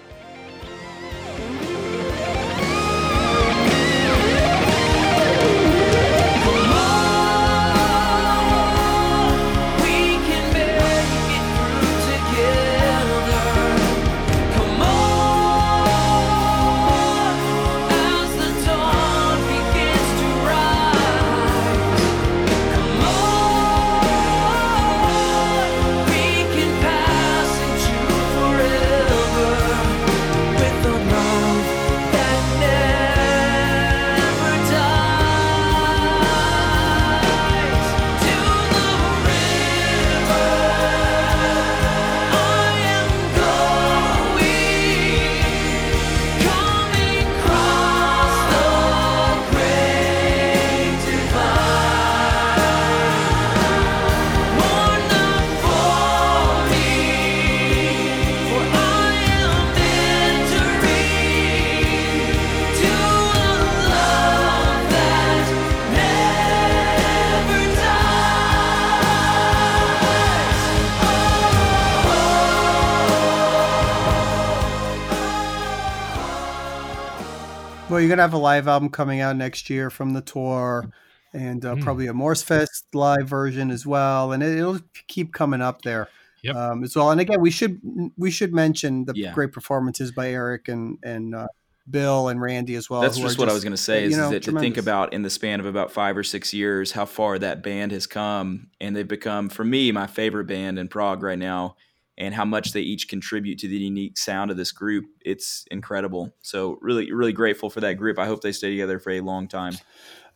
you're going to have a live album coming out next year from the tour, and uh, mm. probably a Morsefest live version as well. And it, it'll keep coming up there. Yep. Um, as well. And again, we should, we should mention the yeah. great performances by Eric and, and, uh, Bill and Randy as well. That's just what just, I was going to say is, you know, is that to think about in the span of about five or six years, how far that band has come, and they've become, for me, my favorite band in prog right now, and how much they each contribute to the unique sound of this group. It's incredible. So really, really grateful for that group. I hope they stay together for a long time.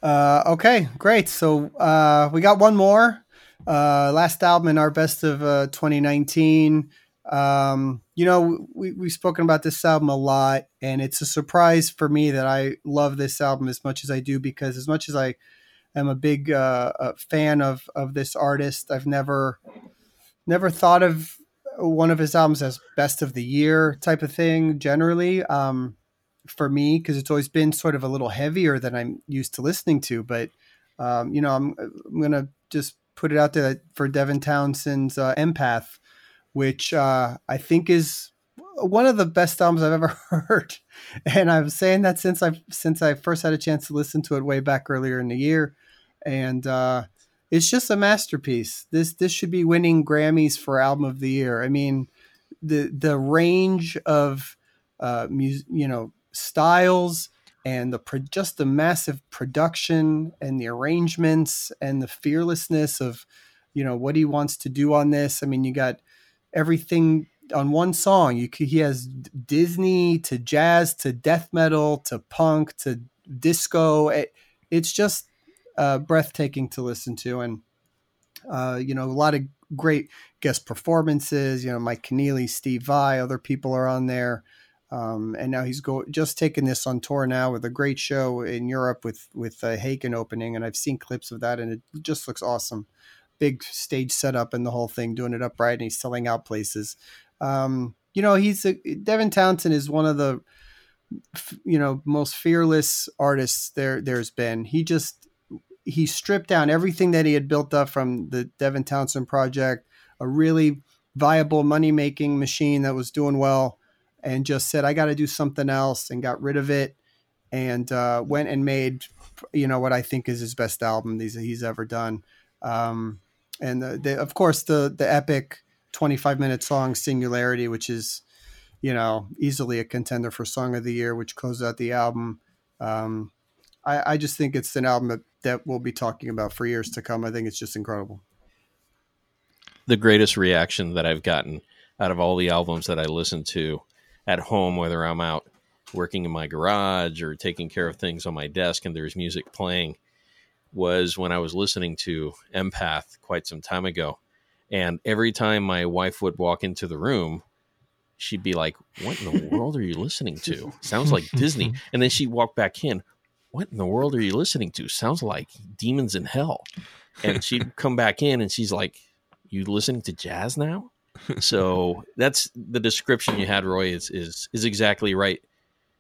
Uh, okay, great. So uh, we got one more, uh, last album in our best of uh, twenty nineteen. Um, you know, we, we've spoken about this album a lot, and it's a surprise for me that I love this album as much as I do, because as much as I am a big, uh, a fan of, of this artist, I've never, never thought of one of his albums as best of the year type of thing generally, um, for me, cause it's always been sort of a little heavier than I'm used to listening to, but, um, you know, I'm, I'm going to just put it out there that for Devin Townsend's, uh, Empath, which uh, I think is one of the best albums I've ever heard. And I'm saying that since I since I first had a chance to listen to it way back earlier in the year. And uh, it's just a masterpiece. This this should be winning Grammys for Album of the Year. I mean, the the range of, uh, mu- you know, styles and the pro- just the massive production and the arrangements and the fearlessness of, you know, what he wants to do on this. I mean, you got everything on one song. You could, he has Disney to jazz to death metal to punk to disco. It, it's just uh, breathtaking to listen to, and uh, you know, a lot of great guest performances. You know, Mike Keneally, Steve Vai, other people are on there, um, and now he's go just taking this on tour now with a great show in Europe with with uh, Haken opening, and I've seen clips of that, and it just looks awesome. Big stage setup and the whole thing, doing it upright, and he's selling out places. Um, you know, he's a, Devin Townsend is one of the, you know, most fearless artists there there's been. He just, he stripped down everything that he had built up from the Devin Townsend Project, a really viable money-making machine that was doing well, and just said, I got to do something else, and got rid of it, and uh, went and made, you know, what I think is his best album he's, he's ever done. Um, And the, the, of course, the the epic twenty-five minute song "Singularity," which is, you know, easily a contender for Song of the Year, which closes out the album. Um, I, I just think it's an album that, that we'll be talking about for years to come. I think it's just incredible. The greatest reaction that I've gotten out of all the albums that I listen to at home, whether I'm out working in my garage or taking care of things on my desk and there's music playing, was when I was listening to Empath quite some time ago. And every time my wife would walk into the room, she'd be like, what in the world are you listening to? Sounds like Disney. And then she'd walk back in. What in the world are you listening to? Sounds like Demons in Hell. And she'd come back in and she's like, you listening to jazz now? So that's the description you had, Roy, is, is, is exactly right.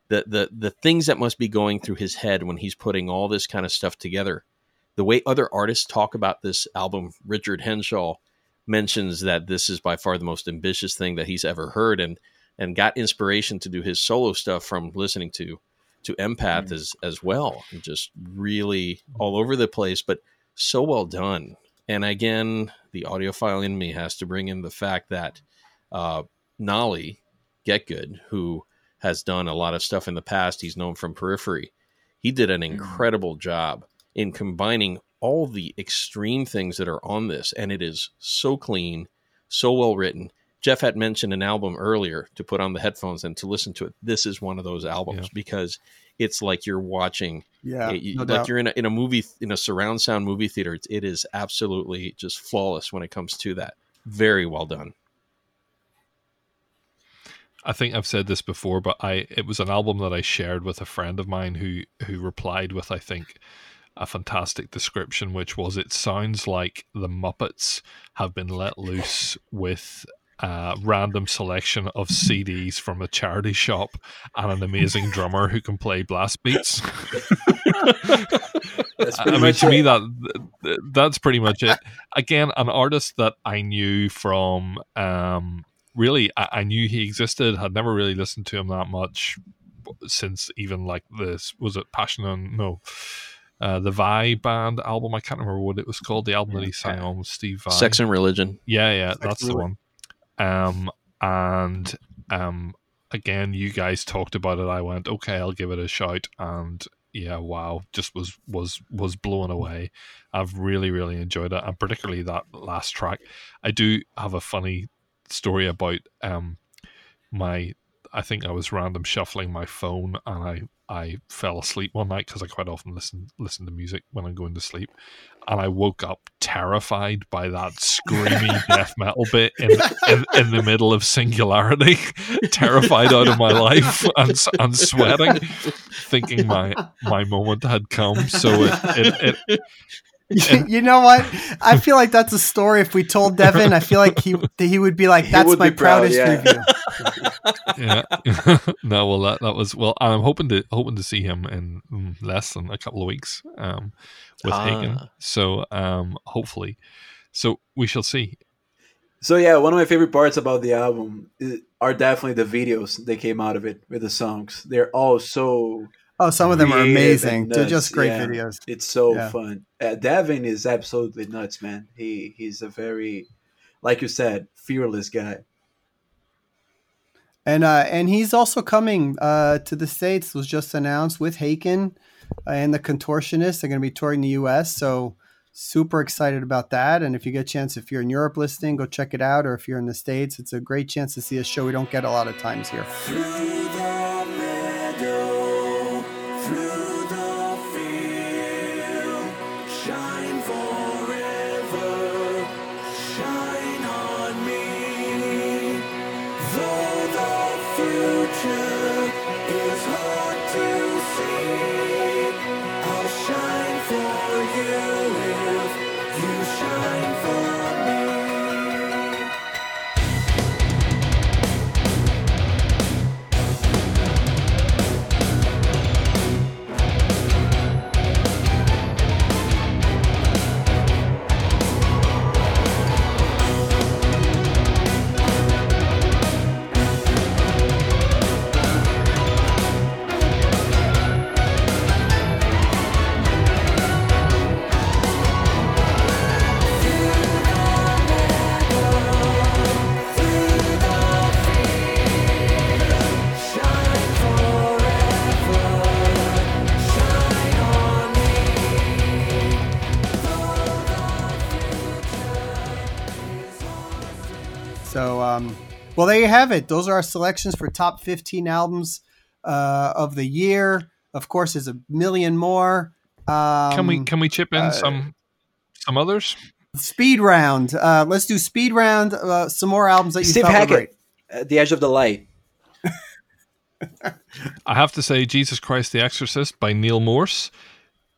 The, the, the things that must be going through his head when he's putting all this kind of stuff together. The way other artists talk about this album, Richard Henshaw mentions that this is by far the most ambitious thing that he's ever heard, and and got inspiration to do his solo stuff from listening to to Empath as as well. Just really all over the place, but so well done. And again, the audiophile in me has to bring in the fact that uh, Nolly Getgood, who has done a lot of stuff in the past, he's known from Periphery, he did an incredible job in combining all the extreme things that are on this. And it is so clean, so well written. Jeff had mentioned an album earlier to put on the headphones and to listen to it. This is one of those albums yeah. because it's like you're watching, yeah, it, no like doubt. You're in a, in a movie, in a surround sound movie theater. It, it is absolutely just flawless when it comes to that. Very well done. I think I've said this before, but I, it was an album that I shared with a friend of mine who, who replied with, I think, a fantastic description, which was, it sounds like the Muppets have been let loose with a random selection of C Ds from a charity shop and an amazing drummer who can play blast beats. I mean, to me, that that's pretty much it. Again, an artist that I knew from, um, really, I, I knew he existed, had never really listened to him that much, since even like this, was it Passion on, no, uh, the Vai Band album, I can't remember what it was called, the album that he sang on with Steve Vai. Sex and Religion. Yeah, yeah, Sex that's the one. Um, and um, again, you guys talked about it. I went, okay, I'll give it a shout, and yeah, wow, just was was was blown away. I've really, really enjoyed it, and particularly that last track. I do have a funny story about um my, I think I was random shuffling my phone and I, I fell asleep one night because I quite often listen listen to music when I'm going to sleep, and I woke up terrified by that screamy death metal bit in, in, in the middle of Singularity, terrified out of my life and, and sweating, thinking my my moment had come. So it... it, it You, you know what? I feel like that's a story. If we told Devin, I feel like he he would be like, "That's my proudest review." Yeah. No, well, that, that was well. I'm hoping to hoping to see him in less than a couple of weeks um, with ah. Haken. So um, hopefully, so we shall see. So yeah, one of my favorite parts about the album are definitely the videos that came out of it with the songs. They're all so. Oh, some of them are amazing. They're just great yeah. videos. It's so yeah. fun. Uh, Devin is absolutely nuts, man. He he's a very, like you said, fearless guy. And uh, and he's also coming uh, to the States. Was just announced with Haken and the Contortionists. They're going to be touring the U S. So super excited about that. And if you get a chance, if you're in Europe listening, go check it out. Or if you're in the States, it's a great chance to see a show we don't get a lot of times here. Well, there you have it. Those are our selections for top fifteen albums uh, of the year. Of course, there's a million more. Um, can we can we chip in uh, some some others? Speed round. Uh, let's do speed round. Uh, some more albums that you Steve Hackett, uh, The Edge of the Light. I have to say, Jesus Christ, the Exorcist by Neil Morse.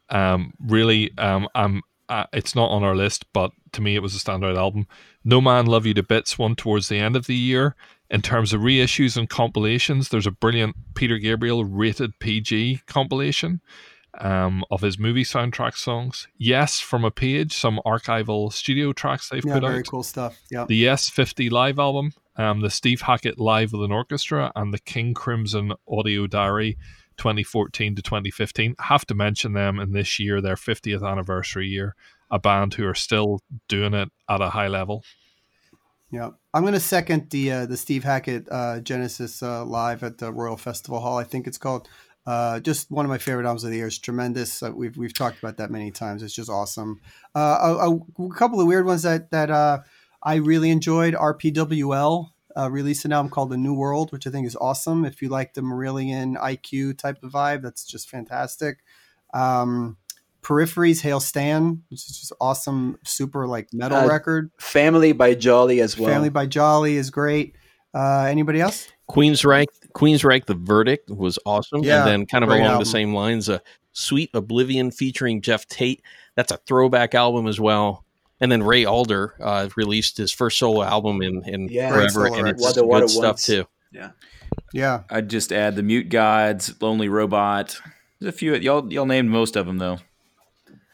Um, really, um, I'm. Uh, it's not on our list, but to me it was a standout album. No Man Love You to Bits, one towards the end of the year. In terms of reissues and compilations, there's a brilliant Peter Gabriel rated P G compilation um, of his movie soundtrack songs. Yes, From a Page, some archival studio tracks they've yeah, put out. Yeah, very cool stuff. Yeah. The Yes fifty live album, um, the Steve Hackett Live with an Orchestra, and the King Crimson Audio Diary twenty fourteen to twenty fifteen. Have to mention them in this year, their fiftieth anniversary year, a band who are still doing it at a high level. Yeah, I'm going to second the uh, the Steve Hackett uh, Genesis uh, live at the Royal Festival Hall, I think it's called. Uh, just one of my favorite albums of the year. It's tremendous. Uh, we've we've talked about that many times. It's just awesome. Uh, a, a couple of weird ones that that uh, I really enjoyed. R P W L. Uh, released an album called The New World, which I think is awesome. If you like the Marillion I Q type of vibe, that's just fantastic. Um, Peripheries, Hail Stan, which is just awesome, super like metal uh, record. Family by Jolly as well. Family by Jolly is great. Uh, anybody else? Queensryche, Queensryche, The Verdict was awesome. Yeah, and then kind of along album. the same lines, uh, Sweet Oblivion featuring Jeff Tate. That's a throwback album as well. And then Ray Alder uh, released his first solo album in, in yeah, forever, and it's Water, good Water stuff once. too. Yeah, yeah. I'd just add the Mute Gods, Lonely Robot. There's a few. Y'all, y'all named most of them though.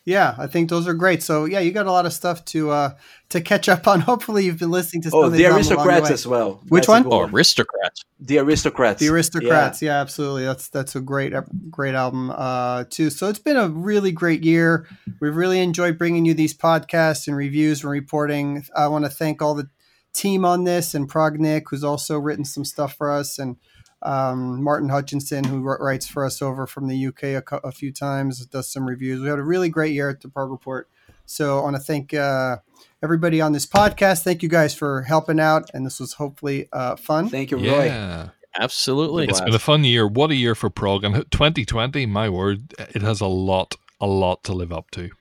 Yeah, I think those are great. So yeah, you got a lot of stuff to uh, to catch up on. Hopefully you've been listening to some of the Aristocrats as well. Which one? Oh, Aristocrats. The Aristocrats. The Aristocrats. Yeah. yeah, absolutely. That's that's a great great album uh, too. So it's been a really great year. We've really enjoyed bringing you these podcasts and reviews and reporting. I want to thank all the team on this and Prog Nick, who's also written some stuff for us, and Um, Martin Hutchinson, who writes for us over from the U K a, co- a few times, does some reviews. We had a really great year at the Prog Report. So I want to thank uh, everybody on this podcast. Thank you guys for helping out. And this was hopefully uh, fun. Thank you, Roy. Yeah, absolutely. It's been a fun year. What a year for Prog. And twenty twenty, my word, it has a lot, a lot to live up to.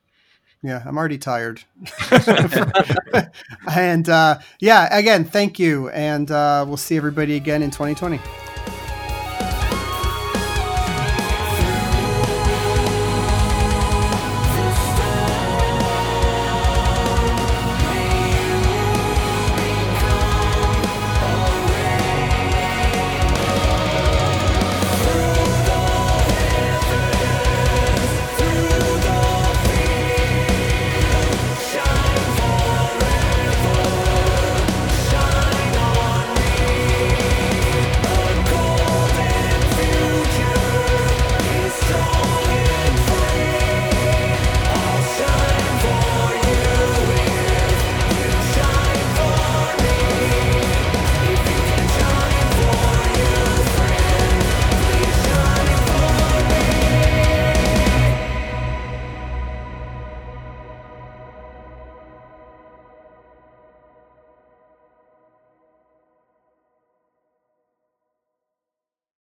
Yeah, I'm already tired. and uh, yeah, again, thank you. And uh, we'll see everybody again in twenty twenty.